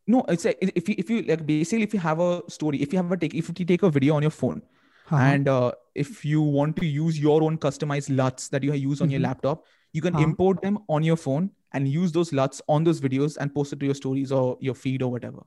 No, it's like, if you, if you like, basically if you have a story, if you have a take, if you take a video on your phone, uh-huh. and uh, if you want to use your own customized L U Ts that you use on mm-hmm. your laptop, you can uh-huh. import them on your phone and use those L U Ts on those videos and post it to your stories or your feed or whatever.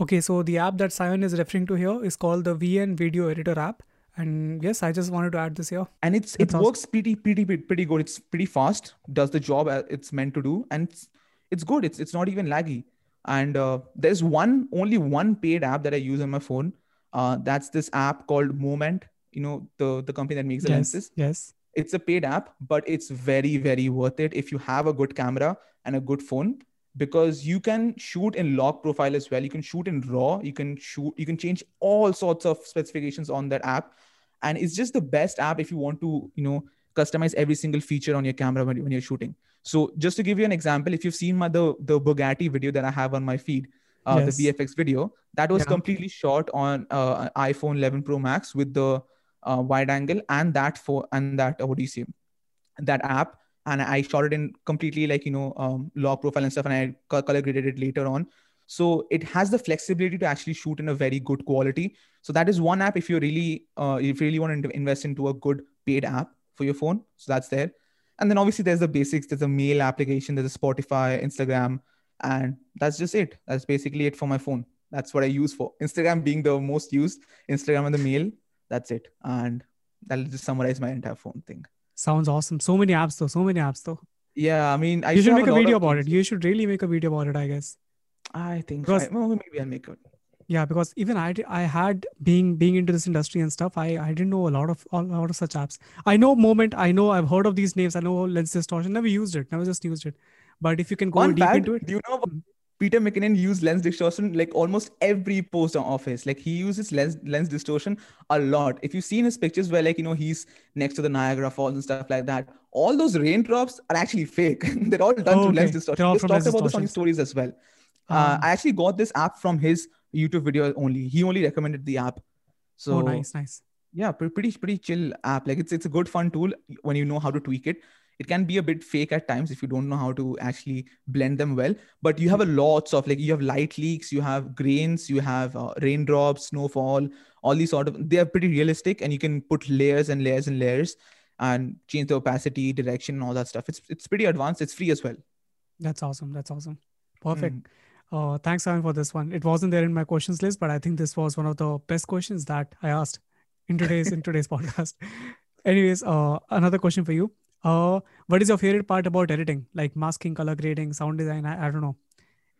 Okay. So the app that Sion is referring to here is called the V N Video Editor app. And yes, I just wanted to add this here. And it's That's it awesome. works pretty, pretty, pretty, pretty good. It's pretty fast. Does the job it's meant to do. And it's, it's good. It's it's not even laggy. And uh, there's one, only one paid app that I use on my phone. Uh, that's this app called Moment, you know, the, the company that makes the yes, lenses. Yes. It's a paid app, but it's very, very worth it if you have a good camera and a good phone, because you can shoot in log profile as well. You can shoot in raw, you can shoot, you can change all sorts of specifications on that app. And it's just the best app if you want to, you know, customize every single feature on your camera when, when you're shooting. So just to give you an example, if you've seen my, the, the Bugatti video that I have on my feed, uh, yes. the V F X video, that was yeah. completely shot on uh, iPhone eleven Pro Max with the uh, wide angle and that for, and that, uh, what do you say? That app. And I shot it in completely like, you know, um, log profile and stuff. And I color graded it later on. So it has the flexibility to actually shoot in a very good quality. So that is one app if you really, uh, if you really want to invest into a good paid app for your phone. So that's there. And then obviously there's the basics. There's a mail application. There's a Spotify, Instagram. And that's just it. That's basically it for my phone. That's what I use for. Instagram being the most used. Instagram and the mail. That's it. And that'll just summarize my entire phone thing. Sounds awesome. So many apps though. So many apps though. Yeah. I mean, I you should make a video about it. You should really make a video about it, I guess. I think because, I, well, maybe I'll make it. Yeah. Because even I, I had being, being into this industry and stuff, I, I didn't know a lot of, a lot of such apps. I know Moment. I know I've heard of these names. I know Lens Distortion. Never used it. Never just used it. But if you can go One deep fact, into it. Do you know Peter McKinnon used Lens Distortion like almost every post on office? Like he uses lens, lens Distortion a lot. If you've seen his pictures where like, you know, he's next to the Niagara Falls and stuff like that, all those raindrops are actually fake. They're all done oh, through okay. Lens Distortion. He's talked about this on his stories as well. Um, uh, I actually got this app from his YouTube video only. He only recommended the app. So oh, nice, nice. Yeah, pretty, pretty chill app. Like it's, it's a good fun tool when you know how to tweak it. It can be a bit fake at times if you don't know how to actually blend them well, but you have a lots of like, you have light leaks, you have grains, you have uh, raindrops, snowfall, all these sort of, they are pretty realistic and you can put layers and layers and layers and change the opacity, direction, and all that stuff. It's, it's pretty advanced. It's free as well. That's awesome. That's awesome. Perfect. Mm. Uh, thanks Sion for this one. It wasn't there in my questions list, but I think this was one of the best questions that I asked in today's, in today's podcast. Anyways, uh, another question for you. Uh, what is your favorite part about editing? Like masking, color grading, sound design? I, I don't know.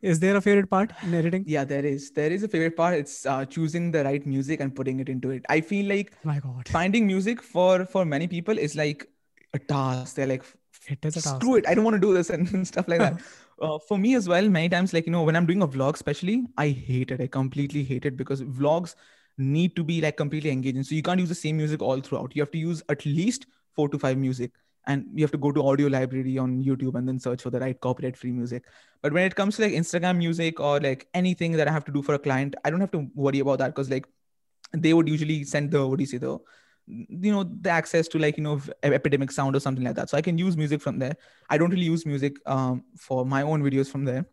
Is there a favorite part in editing? Yeah, there is. There is a favorite part. It's uh, choosing the right music and putting it into it. I feel like my God. finding music for, for many people is like a task. They're like, it is a task. Screw it. I don't want to do this and stuff like that. uh, for me as well, many times, like, you know, when I'm doing a vlog, especially, I hate it. I completely hate it because vlogs need to be like completely engaging. So you can't use the same music all throughout. You have to use at least four to five music. And you have to go to audio library on YouTube and then search for the right copyright free music. But when it comes to like Instagram music or like anything that I have to do for a client, I don't have to worry about that. Cause like they would usually send the, what do you say though, you know, the access to like, you know, Epidemic Sound or something like that. So I can use music from there. I don't really use music um, for my own videos from there.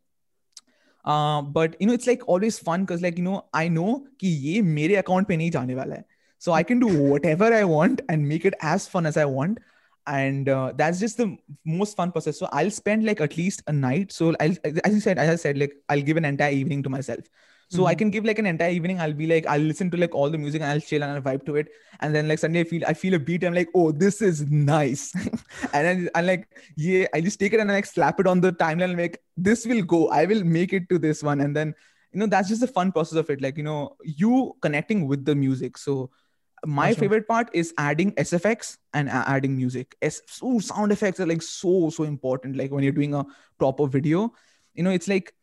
Uh, but you know, it's like always fun because like, you know, I know कि ये मेरे account पे नहीं जाने वाला है. So I can do whatever I want and make it as fun as I want. And uh, that's just the most fun process. So I'll spend like at least a night. So I'll, as I said, as I said, like I'll give an entire evening to myself. So mm-hmm. I can give like an entire evening. I'll be like, I'll listen to like all the music and I'll chill and I'll vibe to it. And then like suddenly I feel, I feel a beat. I'm like, oh, this is nice. and then I'm like, yeah, I just take it and I like slap it on the timeline. I'm like, this will go. I will make it to this one. And then, you know, that's just the fun process of it. Like, you know, you connecting with the music. So my That's favorite right. part is adding S F X and adding music. S- Ooh, sound effects are like so, so important. Like when you're doing a proper video, you know, it's like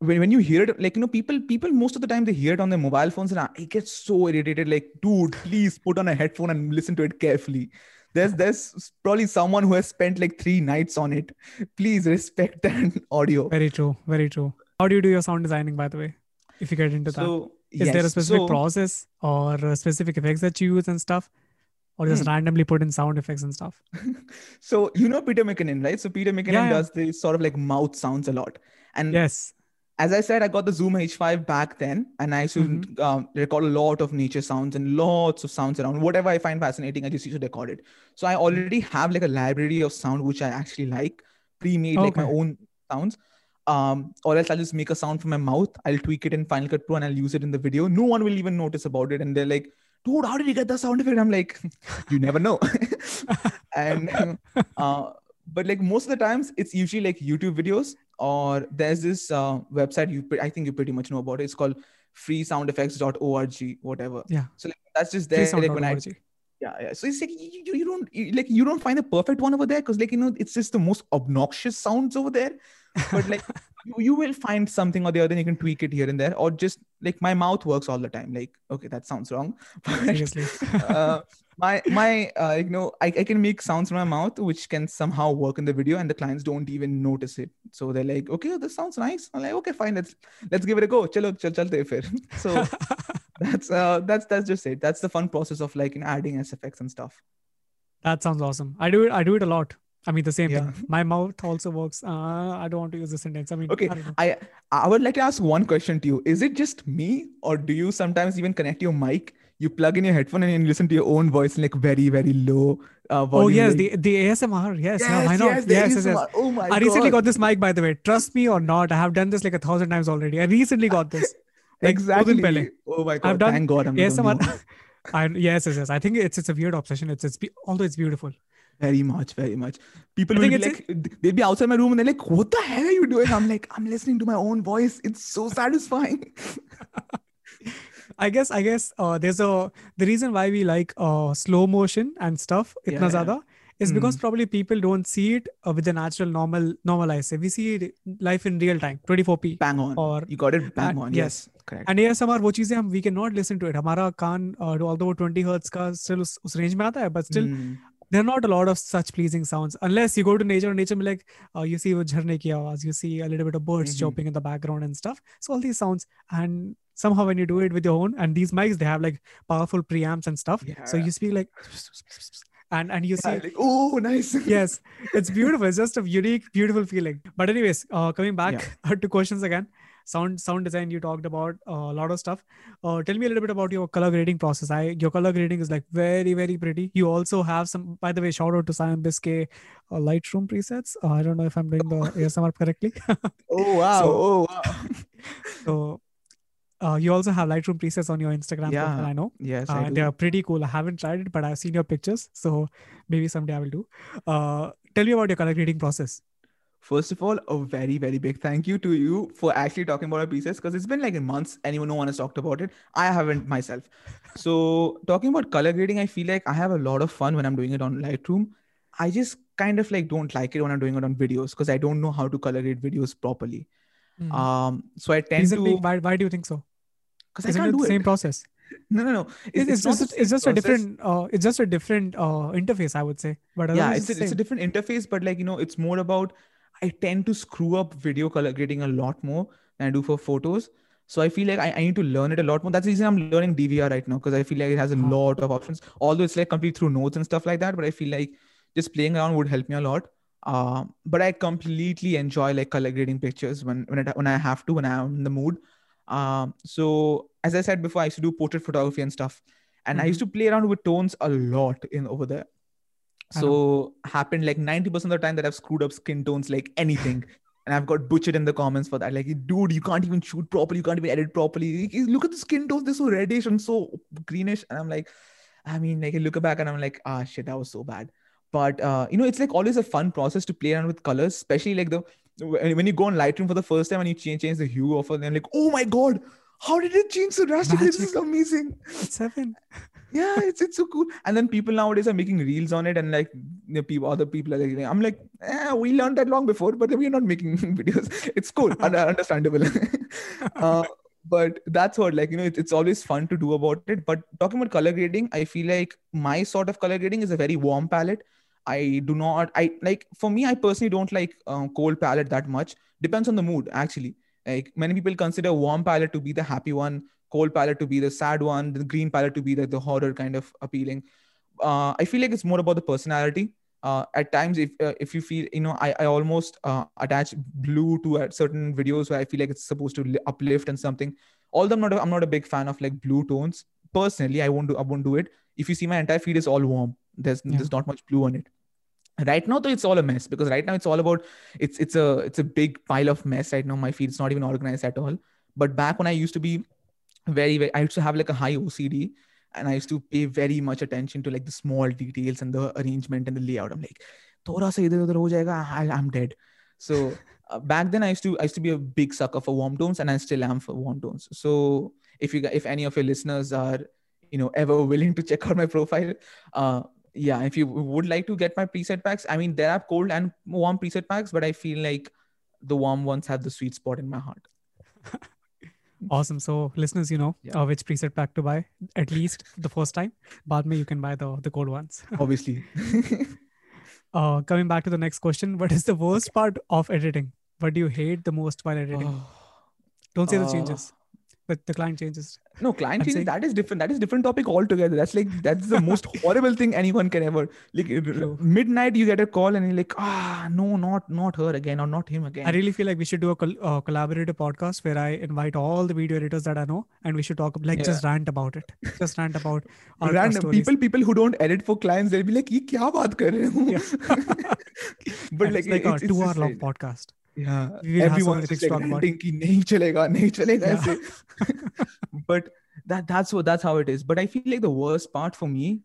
when, when you hear it, like, you know, people, people, most of the time they hear it on their mobile phones and it gets so irritated. Like, dude, please put on a headphone and listen to it carefully. There's, there's probably someone who has spent like three nights on it. Please respect that audio. Very true. Very true. How do you do your sound designing, by the way, if you get into that? So, Is yes. there a specific so, process or uh, specific effects that you use and stuff, or just hmm. randomly put in sound effects and stuff? So, you know, Peter McKinnon, right? So Peter McKinnon yeah, yeah. does this sort of like mouth sounds a lot. And yes, as I said, I got the Zoom H five back then and I used to mm-hmm. um, record a lot of nature sounds and lots of sounds around whatever I find fascinating. I just used to record it. So I already have like a library of sound, which I actually like pre-made, okay. like my own sounds. Um, or else I'll just make a sound from my mouth. I'll tweak it in Final Cut Pro and I'll use it in the video. No one will even notice about it. And they're like, dude, how did you get that sound effect? I'm like, you never know. and uh, But like most of the times it's usually like YouTube videos or there's this uh, website, you I think you pretty much know about it. It's called free sound effects dot org, whatever. Yeah. So like, that's just there. Like, when I, yeah, yeah. So it's like, you, you don't you, like you don't find the perfect one over there because like, you know, it's just the most obnoxious sounds over there. But like you, you will find something or the other and you can tweak it here and there, or just like my mouth works all the time. Like, okay, that sounds wrong. But, Seriously. uh, my, my, uh, you know, I, I can make sounds from my mouth, which can somehow work in the video and the clients don't even notice it. So they're like, okay, this sounds nice. I'm like, okay, fine. Let's, let's give it a go. Chalo, chal, chalte fir. So that's, uh, that's, that's just it. That's the fun process of like in adding S F X and stuff. That sounds awesome. I do it. I do it a lot. I mean, the same yeah. thing. My mouth also works. Uh, I don't want to use this sentence. I mean, okay. I, I I would like to ask one question to you. Is it just me, or do you sometimes even connect your mic? You plug in your headphone and you listen to your own voice in like very, very low uh, volume. Oh, yes. The, the A S M R. Yes. Yes, why not? Yes, yes, yes, yes. Oh my God. I recently got this mic, by the way. Trust me or not, I have done this like a thousand times already. I recently got this. Like, exactly. Oh my God. I've done Thank God. I'm A S M R. I, yes, yes, yes. I think it's, it's a weird obsession. It's, it's, although it's beautiful. Very much, very much. People will be like, it. they'll be outside my room and they're like, what the hell are you doing? I'm like, I'm listening to my own voice. It's so satisfying. I guess, I guess uh, there's a, the reason why we like uh, slow motion and stuff yeah, itna zyada yeah. is because mm. probably people don't see it uh, with the natural, normal, normal eyes. We see it life in real time, twenty-four p. Bang on. Or, you got it bang and, on. Yes. yes. Correct. And A S M R, wo cheeze hum, we cannot listen to it. Hamara kaan, uh, although twenty hertz ka still us, us range mein aata hai, but still, mm. there are not a lot of such pleasing sounds unless you go to nature. Nature, like uh, you see jharne ki awaaz, you see a little bit of birds mm-hmm. chirping in the background and stuff. So all these sounds, and somehow when you do it with your own, and these mics, they have like powerful preamps and stuff. Yeah. So you speak like, and and you yeah, see, like, oh, nice. Yes, it's beautiful. It's just a unique, beautiful feeling. But anyways, uh, coming back yeah. to questions again. Sound sound design, you talked about a uh, lot of stuff. Uh, tell me a little bit about your color grading process. I Your color grading is like very, very pretty. You also have some, by the way, shout out to Sion Biswas uh, Lightroom presets. Uh, I don't know if I'm doing the A S M R correctly. oh, wow. So, oh, wow. so uh, you also have Lightroom presets on your Instagram yeah. profile, I know. Yes, uh, I do. They are pretty cool. I haven't tried it, but I've seen your pictures. So maybe someday I will do. Uh, tell me about your color grading process. First of all, a very, very big thank you to you for actually talking about our pieces because it's been like months. Anyone, no one has talked about it. I haven't myself. So talking about color grading, I feel like I have a lot of fun when I'm doing it on Lightroom. I just kind of like don't like it when I'm doing it on videos because I don't know how to color grade videos properly. Mm. Um, so I tend Isn't to... Why, why do you think so? Because I can't it do the it. same process. No, no, no. It's, it's, it's just, it's just a different, uh, it's just a different uh, interface, I would say. But yeah, it's, it's, a, it's a different interface, but like, you know, it's more about... I tend to screw up video color grading a lot more than I do for photos. So I feel like I, I need to learn it a lot more. That's the reason I'm learning D V R right now because I feel like it has a lot of options. Although it's like complete through notes and stuff like that. But I feel like just playing around would help me a lot. Uh, but I completely enjoy like color grading pictures when when, it, when I have to, when I'm in the mood. Um, so as I said before, I used to do portrait photography and stuff, and mm-hmm. I used to play around with tones a lot in over there. So happened like ninety percent of the time that I've screwed up skin tones, like anything. And I've got butchered in the comments for that. Like, dude, you can't even shoot properly. You can't even edit properly. Look at the skin tones. They're so reddish and so greenish. And I'm like, I mean, like I look back and I'm like, ah, shit, that was so bad. But, uh, you know, it's like always a fun process to play around with colors, especially like the, when you go on Lightroom for the first time and you change, change the hue of it, and like, oh my God, how did it change so drastically? Magic. This is amazing. It's heaven. Yeah, it's it's so cool. And then people nowadays are making reels on it, and like you know, people, other people are like, I'm like, eh, we learned that long before, but we're not making videos. It's cool, understandable. uh, but that's what, like, you know, it, it's always fun to do about it. But talking about color grading, I feel like my sort of color grading is a very warm palette. I do not, I like, for me, I personally don't like um, cold palette that much. Depends on the mood, actually. Like many people consider warm palette to be the happy one, cold palette to be the sad one, the green palette to be the, the horror kind of appealing. Uh, I feel like it's more about the personality. Uh, at times, if uh, if you feel, you know, I, I almost uh, attach blue to uh, certain videos where I feel like it's supposed to uplift and something. Although I'm not a, I'm not a big fan of like blue tones. Personally, I won't do I won't do it. If you see my entire feed is all warm. There's yeah. there's not much blue on it. Right now, though, it's all a mess because right now it's all about it's it's a it's a big pile of mess right now. My feed is not even organized at all. But back when I used to be very, very, I used to have like a high O C D, and I used to pay very much attention to like the small details and the arrangement and the layout. I'm like, thoda sa idhar udhar ho jayega, I'm dead. So uh, back then I used to I used to be a big sucker for warm tones, and I still am for warm tones. So if you if any of your listeners are you know ever willing to check out my profile, uh, yeah, if you would like to get my preset packs, I mean there are cold and warm preset packs, but I feel like the warm ones have the sweet spot in my heart. Awesome. So listeners, you know yeah. uh, which preset pack to buy, at least the first time. Baad mein you can buy the, the cold ones. Obviously. uh, coming back to the next question, what is the worst part of editing? What do you hate the most while editing? Oh. Don't say the uh. changes. But the client changes. No, client I'm changes, saying, that is different. That is different topic altogether. That's like, that's the most horrible thing anyone can ever, like True. Midnight you get a call and you're like, ah, no, not, not her again or not him again. I really feel like we should do a col- uh, collaborative podcast where I invite all the video editors that I know and we should talk, like yeah. just rant about it. Just rant about our, rant, our people, people who don't edit for clients, they'll be like, ye kya baat kar rahe ho? Yeah. But like, it's like it's, a two hour long podcast. Yeah, everyone's just like ranting ki nahi chalega, nahi chalega aise. But that that's what that's how it is. But I feel like the worst part for me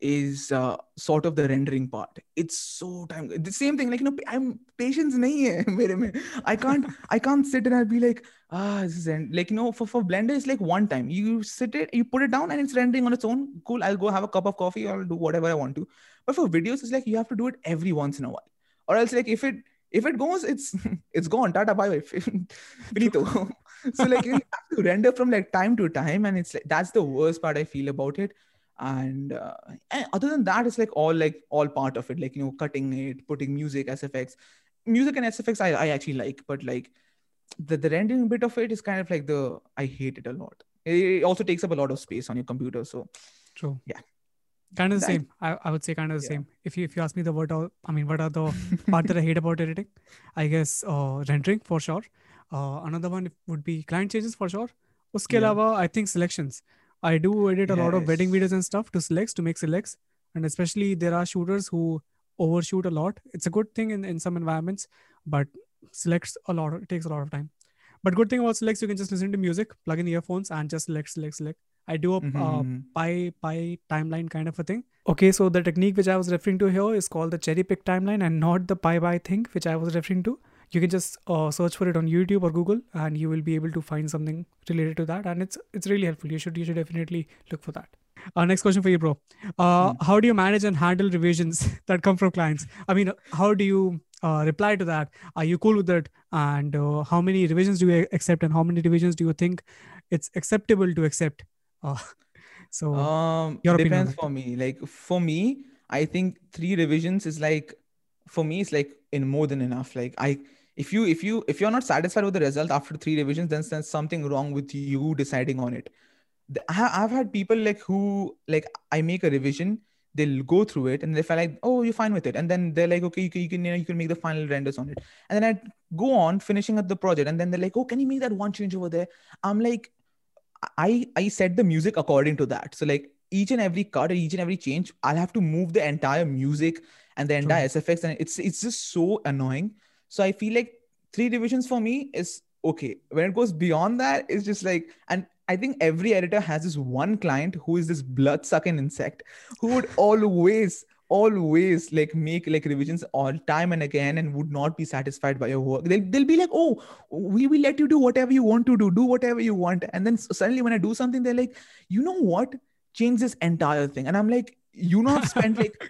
is uh, sort of the rendering part. It's so time. The same thing, like you know, I'm patience nahi hai mere mein. I can't I can't sit and I'll be like ah this is end. Like you know for for Blender it's like one time you sit it, you put it down and it's rendering on its own. Cool, I'll go have a cup of coffee or I'll do whatever I want to. But for videos it's like you have to do it every once in a while. Or else like if it If it goes, it's it's gone. Tata bye bye. So like you have to render from like time to time, and it's like that's the worst part I feel about it. And, uh, and other than that, it's like all like all part of it. Like you know, cutting it, putting music, S F X, music and S F X. I, I actually like, but like the the rendering bit of it is kind of like the I hate it a lot. It also takes up a lot of space on your computer. So true. Yeah. Kind of the that, same. I, I would say kind of the yeah. same. If you if you ask me the what are, I mean what are the part that I hate about editing, I guess uh, rendering for sure. Uh, another one would be client changes for sure. Uske yeah. alawa, I think selections. I do edit yes. a lot of wedding videos and stuff to selects to make selects, and especially there are shooters who overshoot a lot. It's a good thing in, in some environments, but selects a lot. It takes a lot of time. But good thing about selects, you can just listen to music, plug in earphones, and just select, select, select. I do a mm-hmm. uh, pie, pie timeline kind of a thing. Okay, so the technique which I was referring to here is called the cherry pick timeline and not the pie by thing which I was referring to. You can just uh, search for it on YouTube or Google and you will be able to find something related to that. And it's it's really helpful. You should you should definitely look for that. Uh, next question for you, bro. Uh, mm. How do you manage and handle revisions that come from clients? I mean, how do you uh, reply to that? Are you cool with it? And uh, how many revisions do you accept and how many revisions do you think it's acceptable to accept? Oh, so um, your depends for me. Like for me, I think three revisions is like, for me, it's like in more than enough. Like I, if you, if you, if you're not satisfied with the result after three revisions, then there's something wrong with you deciding on it. I've had people like who, like I make a revision. they'll go through it and they feel like, oh, you're fine with it. And then they're like, okay, you can, you can, you know, you can make the final renders on it. And then I go on finishing up the project. And then they're like, oh, can you make that one change over there? I'm like, I, I set the music according to that. So like each and every cut or each and every change, I'll have to move the entire music and the entire sure. S F X. And it's, it's just so annoying. So I feel like three divisions for me is okay. When it goes beyond that, it's just like, and I think every editor has this one client who is this blood sucking insect who would always, always like make like revisions all time and again and would not be satisfied by your work. They'll, they'll be like, oh, we will let you do whatever you want to do, do whatever you want. And then suddenly when I do something, they're like, you know what? Change this entire thing. And I'm like, you know, I've spent like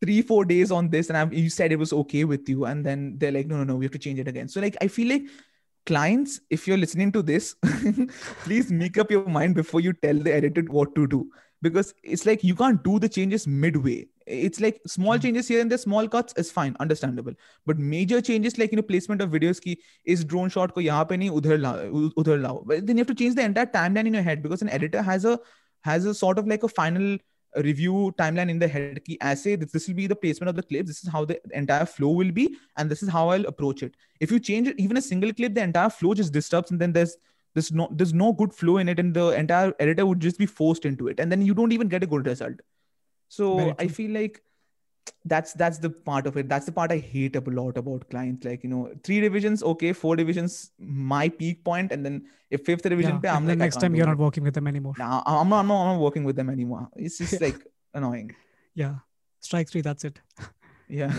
three, four days on this and I've, you said it was okay with you. And then they're like, no, no, no, we have to change it again. So like, I feel like clients, if you're listening to this, please make up your mind before you tell the editor what to do, because it's like you can't do the changes midway. It's like small changes here and there, small cuts is fine, understandable. But major changes like, you know, placement of videos ki is drone shot ko yahan pe nahi, udhar lao, udhar lao. But then you have to change the entire timeline in your head, because an editor has a has a sort of like a final review timeline in the head ki aise this will be the placement of the clips, this is how the entire flow will be, and this is how I'll approach it. If you change it, even a single clip, the entire flow just disturbs, and then there's there's no there's no good flow in it, and the entire editor would just be forced into it, and then you don't even get a good result. So I feel like that's that's the part of it. That's the part I hate a lot about clients. Like, you know, three divisions, okay, four divisions, my peak point, and then if fifth division, yeah, pe, I'm like, next time you're not working with them anymore. Nah, I'm not, I'm not, I'm not working with them anymore. It's just yeah. like annoying. Yeah, strike three. That's it. Yeah.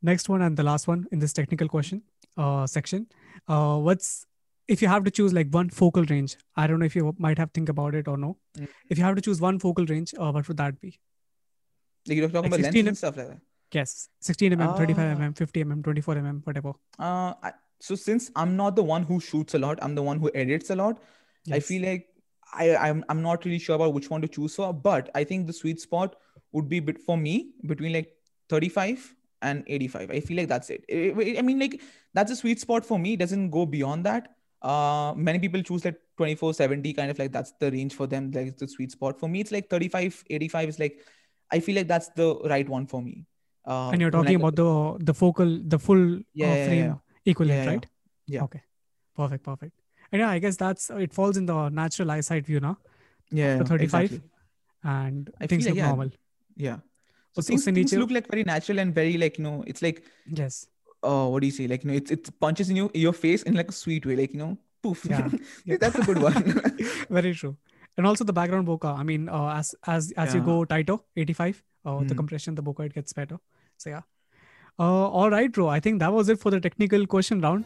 Next one and the last one in this technical question uh, section. Uh, what's if you have to choose like one focal range? I don't know if you might have think about it or no. Mm. If you have to choose one focal range, uh, what would that be? Like you're talking like about lenses and stuff like that. Yes, sixteen millimeter, uh, thirty-five millimeter, fifty millimeter, twenty-four millimeter, whatever. Uh, I, so since I'm not the one who shoots a lot, I'm the one who edits a lot. Yes. I feel like I, I'm I'm not really sure about which one to choose for, but I think the sweet spot would be bit for me between like thirty-five and eighty-five. I feel like that's it. I, I mean, like that's a sweet spot for me. It doesn't go beyond that. Uh, many people choose like twenty-four seventy, kind of like that's the range for them. Like it's the sweet spot for me. It's like thirty-five eighty-five is like, I feel like that's the right one for me. Uh, and you're talking like, about the the focal, the full yeah, uh, frame yeah, yeah. equivalent, yeah, right? Yeah. Okay. Perfect. Perfect. And yeah, I guess that's, it falls in the natural eyesight view now. Yeah. thirty-five exactly. And I things feel like, look yeah. normal. Yeah. So, so things, things look like very natural and very like, you know, it's like, yes. Oh, uh, what do you say? Like, you know, it's, it punches in you, your face in like a sweet way, like, you know, poof. Yeah. yeah. That's a good one. Very true. And also the background bokeh. I mean, uh, as as as yeah. you go tighter, eighty-five, uh, mm. the compression, the bokeh, it gets better. So yeah. Uh, all right, bro. I think that was it for the technical question round.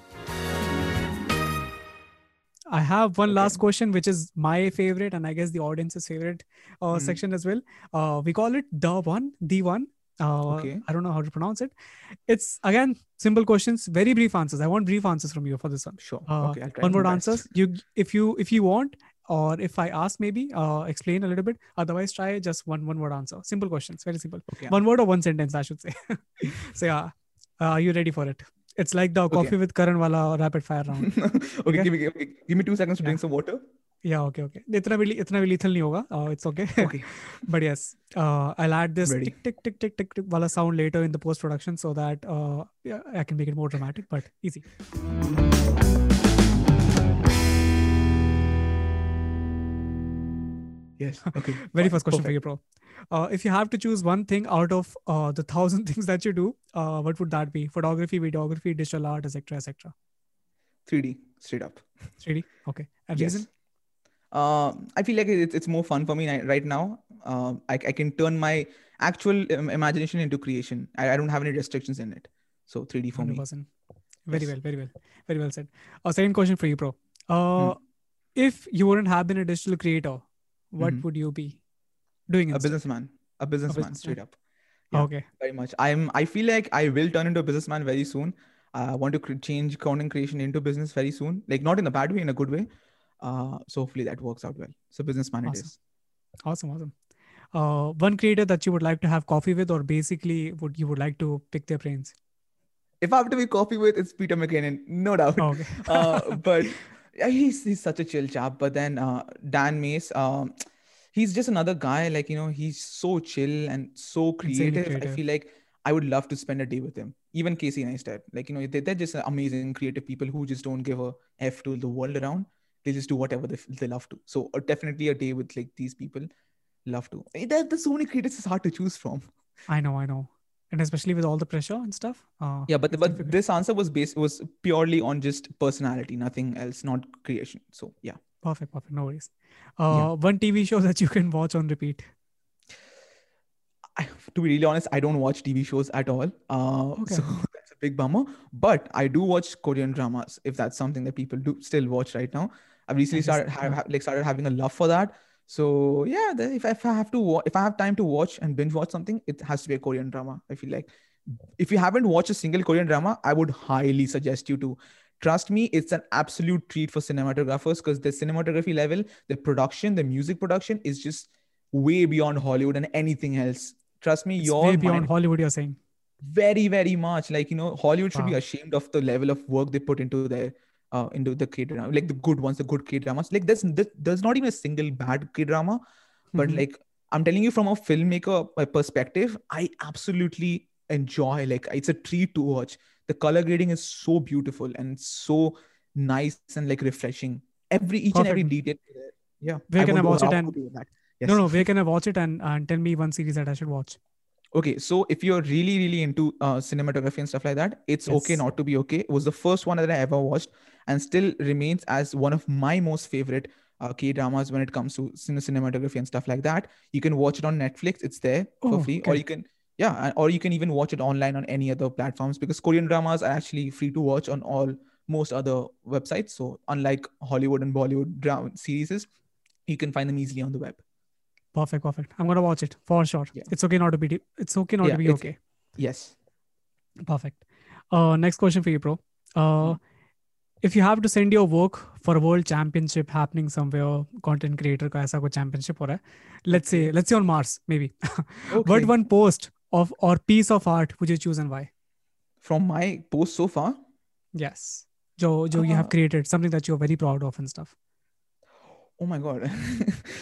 I have one okay. last question, which is my favorite, and I guess the audience's favorite uh, mm. section as well. Uh, we call it the one, the one. Uh, okay. I don't know how to pronounce it. It's again simple questions, very brief answers. I want brief answers from you for this one. Sure. Uh, okay. One word answers. You, if you, if you want. Or if I ask, maybe uh, explain a little bit. Otherwise, try just one one word answer. Simple questions, very simple. Okay. One word or one sentence, I should say. So yeah, uh, are you ready for it? It's like the okay. coffee with Karan wala rapid fire round. okay, okay? Give, me, give, me, give me two seconds to yeah. drink some water. Yeah, okay, okay. Itna bhi, itna bhi lethal nahi hoga. Uh, it's okay. okay. But yes, uh, I'll add this ready. tick, tick, tick, tick, tick, tick wala sound later in the post-production so that uh, yeah, I can make it more dramatic, but easy. Yes. Okay. Very first question Perfect. for you, bro. Uh, if you have to choose one thing out of uh, the thousand things that you do, uh, what would that be? Photography, videography, digital art, et cetera, et cetera. three D, straight up. three D. Okay. And yes. reason? Uh, I feel like it's it's more fun for me right now. Uh, I I can turn my actual imagination into creation. I, I don't have any restrictions in it. So three D for one hundred percent. Me. Very yes. well. Very well. Very well said. Uh, second question for you, bro. Uh, hmm. If you wouldn't have been a digital creator, what mm-hmm. would you be doing? A businessman, a businessman, business straight man. up. Yeah, okay. Very much. I'm, I feel like I will turn into a businessman very soon. I uh, want to cre- change content creation into business very soon. Like not in a bad way, in a good way. Uh, so hopefully that works out well. So businessman awesome. it is. Awesome. Awesome. Uh, one creator that you would like to have coffee with, or basically would you would like to pick their brains? If I have to be coffee with, it's Peter McKinnon. No doubt. Okay. uh, but... He's he's such a chill chap, but then uh, Dan Mace, um, he's just another guy. Like, you know, he's so chill and so creative. creative. I feel like I would love to spend a day with him. Even Casey Neistat. Like, you know, they, they're just amazing creative people who just don't give a F to the world around. They just do whatever they, they love to. So uh, definitely a day with like these people. Love to. There, there's so many creators, it's hard to choose from. I know, I know. And especially with all the pressure and stuff. Uh, yeah, but, but difficult. This answer was based, was purely on just personality, nothing else, not creation. So yeah. Perfect, perfect. No worries. Uh, yeah. One T V show that you can watch on repeat. I, to be really honest, I don't watch T V shows at all. Uh, okay. So that's a big bummer. But I do watch Korean dramas, if that's something that people do still watch right now. I've recently started have, have, like started having a love for that. So yeah, if I, if I have to, if I have time to watch and binge watch something, it has to be a Korean drama. I feel like if you haven't watched a single Korean drama, I would highly suggest you to. Trust me, it's an absolute treat for cinematographers because the cinematography level, the production, the music production is just way beyond Hollywood and anything else. Trust me, it's your way beyond mind, Hollywood. You're saying very, very much like, you know, Hollywood should wow. be ashamed of the level of work they put into their. Uh, into the K-drama, like the good ones, the good K-dramas. Like there's there's not even a single bad K-drama, but mm-hmm. like I'm telling you from a filmmaker perspective, I absolutely enjoy. Like it's a treat to watch. The color grading is so beautiful and so nice and like refreshing. Every each Perfect. And every detail. Yeah. Where I can I watch it? And yes. no, no. Where can I watch it? And and tell me one series that I should watch. Okay, so if you're really, really into uh, cinematography and stuff like that, it's yes. okay not to be okay. It was the first one that I ever watched and still remains as one of my most favorite uh, K-dramas when it comes to cin- cinematography and stuff like that. You can watch it on Netflix. It's there oh, for free. Okay. Or you can, yeah, or you can even watch it online on any other platforms because Korean dramas are actually free to watch on all most other websites. So unlike Hollywood and Bollywood drama series, you can find them easily on the web. Perfect, perfect. I'm going to watch it for sure. Yeah. It's okay not to be, it's okay not yeah, to be okay. Yes. Perfect. Uh, next question for you, bro. Uh, mm-hmm. If you have to send your work for a world championship happening somewhere, content creator ka aisa koi championship ho raha hai, let's say, let's say on Mars, maybe. Okay. What one post of or piece of art would you choose and why? From my post so far? Yes. Jo, jo uh, you have created, something that you're very proud of and stuff. Oh my God.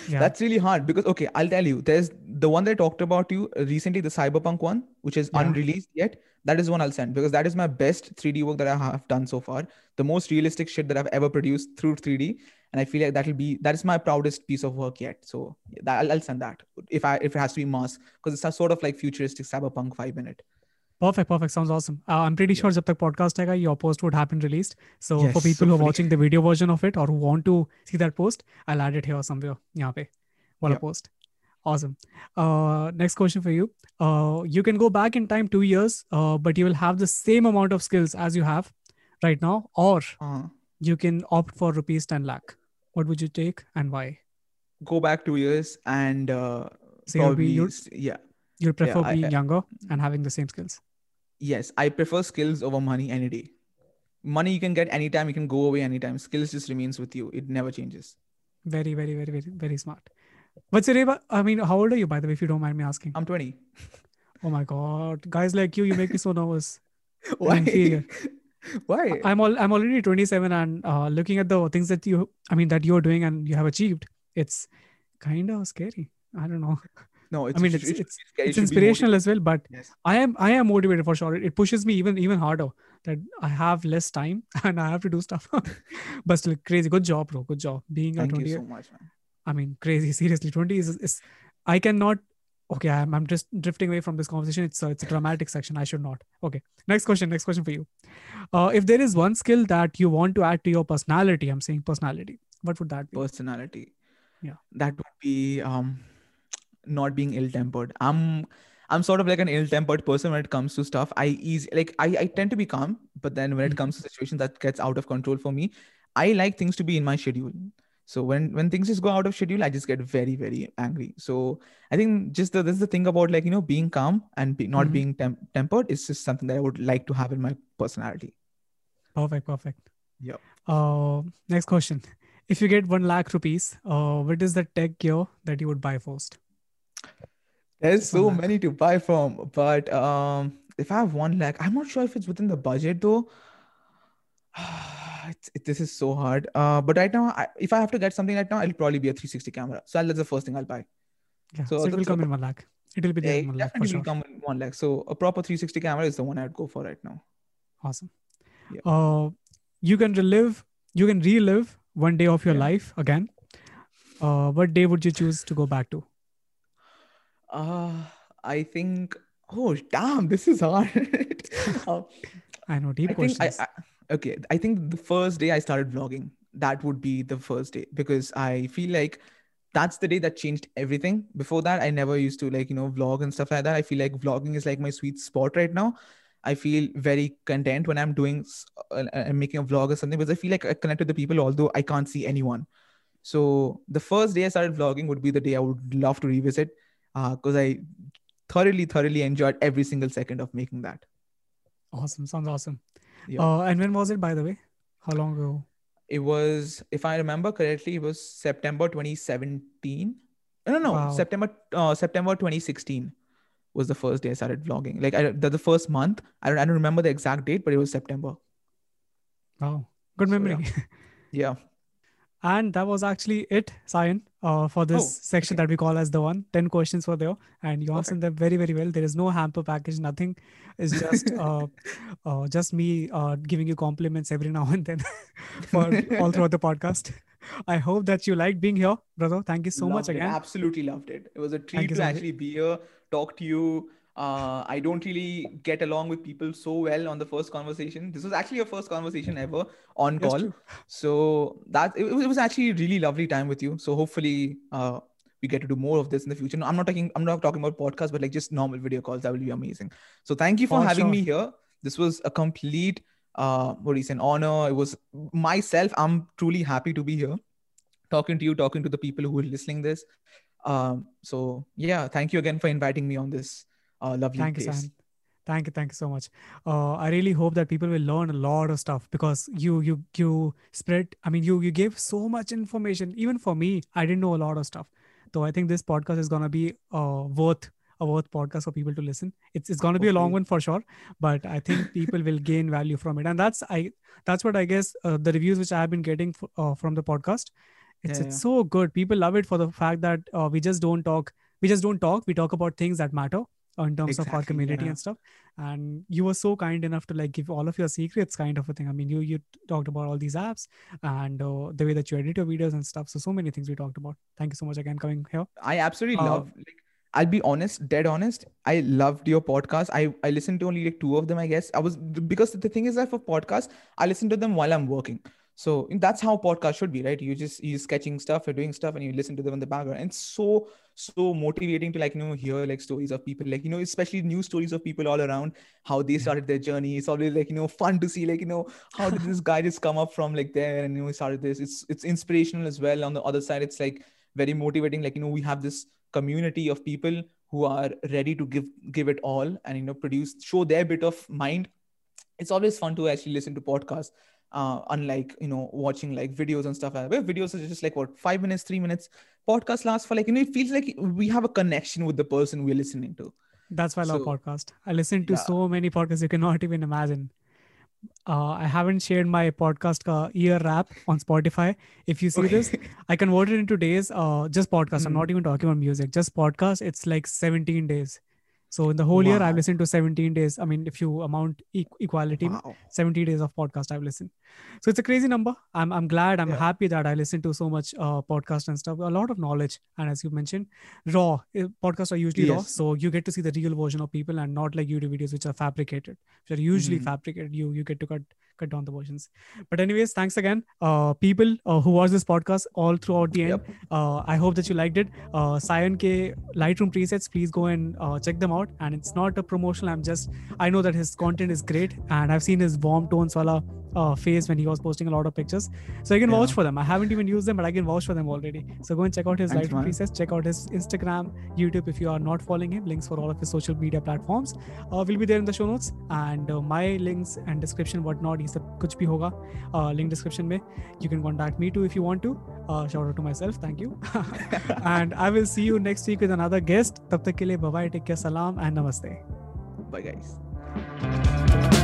Yeah. That's really hard because, okay, I'll tell you, there's the one that I talked about you recently, the Cyberpunk one, which is yeah. unreleased yet. That is one I'll send because that is my best three D work that I have done so far. The most realistic shit that I've ever produced through three D. And I feel like that'll be, that is my proudest piece of work yet. So that, I'll, I'll send that if I, if it has to be Mars, because it's a sort of like futuristic Cyberpunk five minute. Perfect. Perfect. Sounds awesome. Uh, I'm pretty yeah. sure jab tak podcast aega, your post would have been released. So yes, for people so who are funny. Watching the video version of it or who want to see that post, I'll add it here somewhere. Yahan pe, wala yeah. post. Awesome. Uh, next question for you. Uh, you can go back in time two years, uh, but you will have the same amount of skills as you have right now, or uh-huh. you can opt for rupees ten lakh. What would you take and why? Go back two years and uh, so probably, you'll be, yeah. You'll prefer yeah, being I, I, younger and having the same skills. Yes, I prefer skills over money any day. Money you can get anytime, you can go away anytime. Skills just remains with you. It never changes. Very, very, very, very, very smart. But Sireva, I mean, how old are you, by the way, if you don't mind me asking? I'm twenty. Oh my God. Guys like you, you make me so nervous. Why? Why? I'm all, I'm already twenty-seven and uh, looking at the things that you, I mean, that you're doing and you have achieved, it's kind of scary. I don't know. No, it's, I mean, it's, it's, it's, it's inspirational as well, but yes. I am, I am motivated for sure. It pushes me even, even harder that I have less time and I have to do stuff, but still crazy. Good job, bro. Good job. Being Thank a twenty, you so much, man. I mean, crazy. Seriously, twenty is, is I cannot. Okay. I'm, I'm just drifting away from this conversation. It's a, it's a dramatic section. I should not. Okay. Next question. Next question for you. Uh, if there is one skill that you want to add to your personality, I'm saying personality, what would that be? Personality. Yeah. That would be, um, not being ill-tempered. I'm, I'm sort of like an ill-tempered person when it comes to stuff. I easy, like I, I tend to be calm, but then when it comes to situations that gets out of control for me, I like things to be in my schedule. So when, when things just go out of schedule, I just get very, very angry. So I think just the, this is the thing about like, you know, being calm and be, not mm-hmm. being temp- tempered is just something that I would like to have in my personality. Perfect. Perfect. Yeah. Uh, next question. If you get one lakh rupees, uh, what is the tech gear that you would buy first? There's so many to buy from, but um, if I have one lakh, I'm not sure if it's within the budget though. It's, it, this is so hard. Uh, but right now, I, if I have to get something right now, it'll probably be a three sixty camera. So I'll, that's the first thing I'll buy. Yeah, so, so it will so, come in one lakh. It will be there. Yeah, in one lakh, definitely for sure. Will come in one lakh. So a proper three sixty camera is the one I'd go for right now. Awesome. Yeah. Uh, you can relive, you can relive one day of your yeah. life again. Uh, what day would you choose to go back to? Uh, I think. Oh damn! This is hard. uh, I know deep I questions. I, I, okay, I think the first day I started vlogging, that would be the first day, because I feel like that's the day that changed everything. Before that, I never used to like you know vlog and stuff like that. I feel like vlogging is like my sweet spot right now. I feel very content when I'm doing, uh, I'm making a vlog or something, because I feel like I connect with the people, although I can't see anyone. So the first day I started vlogging would be the day I would love to revisit, because uh, I. thoroughly, thoroughly enjoyed every single second of making that. Awesome. Sounds awesome. Yeah. Uh, and when was it, by the way? How long ago? It was, if I remember correctly, it was September twenty seventeen. No, no, wow. September, uh, September twenty sixteen was the first day I started vlogging. Like I, the, the first month, I don't, I don't remember the exact date, but it was September. Wow. Good memory. So, yeah. yeah. And that was actually it, Sion, uh, for this oh, section okay. that we call as the one. ten questions were there, and you answered them very, very well. There is no hamper package, nothing. It's just uh, uh, just me uh, giving you compliments every now and then for all throughout the podcast. I hope that you liked being here, brother. Thank you so loved much again. It. Absolutely loved it. It was a treat Thank to so actually much. be here, talk to you. Uh, I don't really get along with people so well on the first conversation. This was actually your first conversation ever on That's call. True. So that it, it was actually a really lovely time with you. So hopefully uh, we get to do more of this in the future. No, I'm not talking, I'm not talking about podcasts, but like just normal video calls. That will be amazing. So thank you for, for having sure. me here. This was a complete, uh, what do you say, an honor. It was myself. I'm truly happy to be here talking to you, talking to the people who are listening this. Um, so yeah, thank you again for inviting me on this. Oh, lovely thank place. you, Sion. Thank you. Thank you so much. Uh, I really hope that people will learn a lot of stuff, because you, you, you spread, I mean, you, you gave so much information. Even for me, I didn't know a lot of stuff. So I think this podcast is going to be uh, worth a worth podcast for people to listen. It's, it's going to be okay. a long one for sure, but I think people will gain value from it. And that's, I, that's what I guess uh, the reviews, which I have been getting f- uh, from the podcast. It's, yeah, it's yeah. so good. People love it for the fact that uh, we just don't talk. We just don't talk. We talk about things that matter. In terms exactly, of our community yeah. and stuff. And you were so kind enough to like give all of your secrets kind of a thing. I mean, you you talked about all these apps and uh, the way that you edit your videos and stuff. So, so many things we talked about. Thank you so much again coming here. I absolutely uh, love, like, I'll be honest, dead honest. I loved your podcast. I, I listened to only like two of them, I guess. I was, because the thing is that for podcasts, I listen to them while I'm working. So that's how podcasts should be, right? You just, you're sketching stuff, you're doing stuff and you listen to them in the background. And it's so, so motivating to like, you know, hear like stories of people, like, you know, especially new stories of people all around, how they started their journey. It's always like, you know, fun to see, like, you know, how did this guy just come up from like there and, you know, started this. It's, it's inspirational as well. On the other side, it's like very motivating. Like, you know, we have this community of people who are ready to give, give it all and, you know, produce, show their bit of mind. It's always fun to actually listen to podcasts. Uh, unlike, you know, watching like videos and stuff like that. Videos are just like what, five minutes, three minutes. Podcast lasts for like, you know, it feels like we have a connection with the person we're listening to. That's why I love so, podcast. I listen to yeah. so many podcasts. You cannot even imagine. Uh, I haven't shared my podcast ka year wrap on Spotify. If you see okay. this, I converted into days, uh, just podcast. Mm. I'm not even talking about music, just podcast. It's like seventeen days. So in the whole wow. year, I've listened to seventeen days. I mean, if you amount e- equality, wow. seventy days of podcast I've listened. So it's a crazy number. I'm I'm glad. I'm yeah. happy that I listened to so much uh, podcast and stuff. A lot of knowledge. And as you mentioned, raw. Podcasts are usually yes. raw. So you get to see the real version of people and not like YouTube videos, which are fabricated, which are usually mm-hmm. fabricated. You you get to cut cut down the versions. But anyways, thanks again. Uh, people uh, who watch this podcast all throughout the end. Yep. Uh, I hope that you liked it. Uh, Sion K Lightroom presets, please go and uh, check them out. Out, and it's not a promotional. I'm just I know that his content is great, and I've seen his warm tones wala uh, face when he was posting a lot of pictures, so I can yeah. vouch for them. I haven't even used them, but I can vouch for them already. So go and check out his Lightroom presets, check out his Instagram, YouTube if you are not following him. Links for all of his social media platforms uh, will be there in the show notes, and uh, my links and description whatnot. He sab kuch bhi hoga uh, link description mein. You can contact me too if you want to. Uh, shout out to myself. Thank you. And I will see you next week with another guest. Tab tak ke liye bye bye. Take care. Salam and namaste. Bye guys.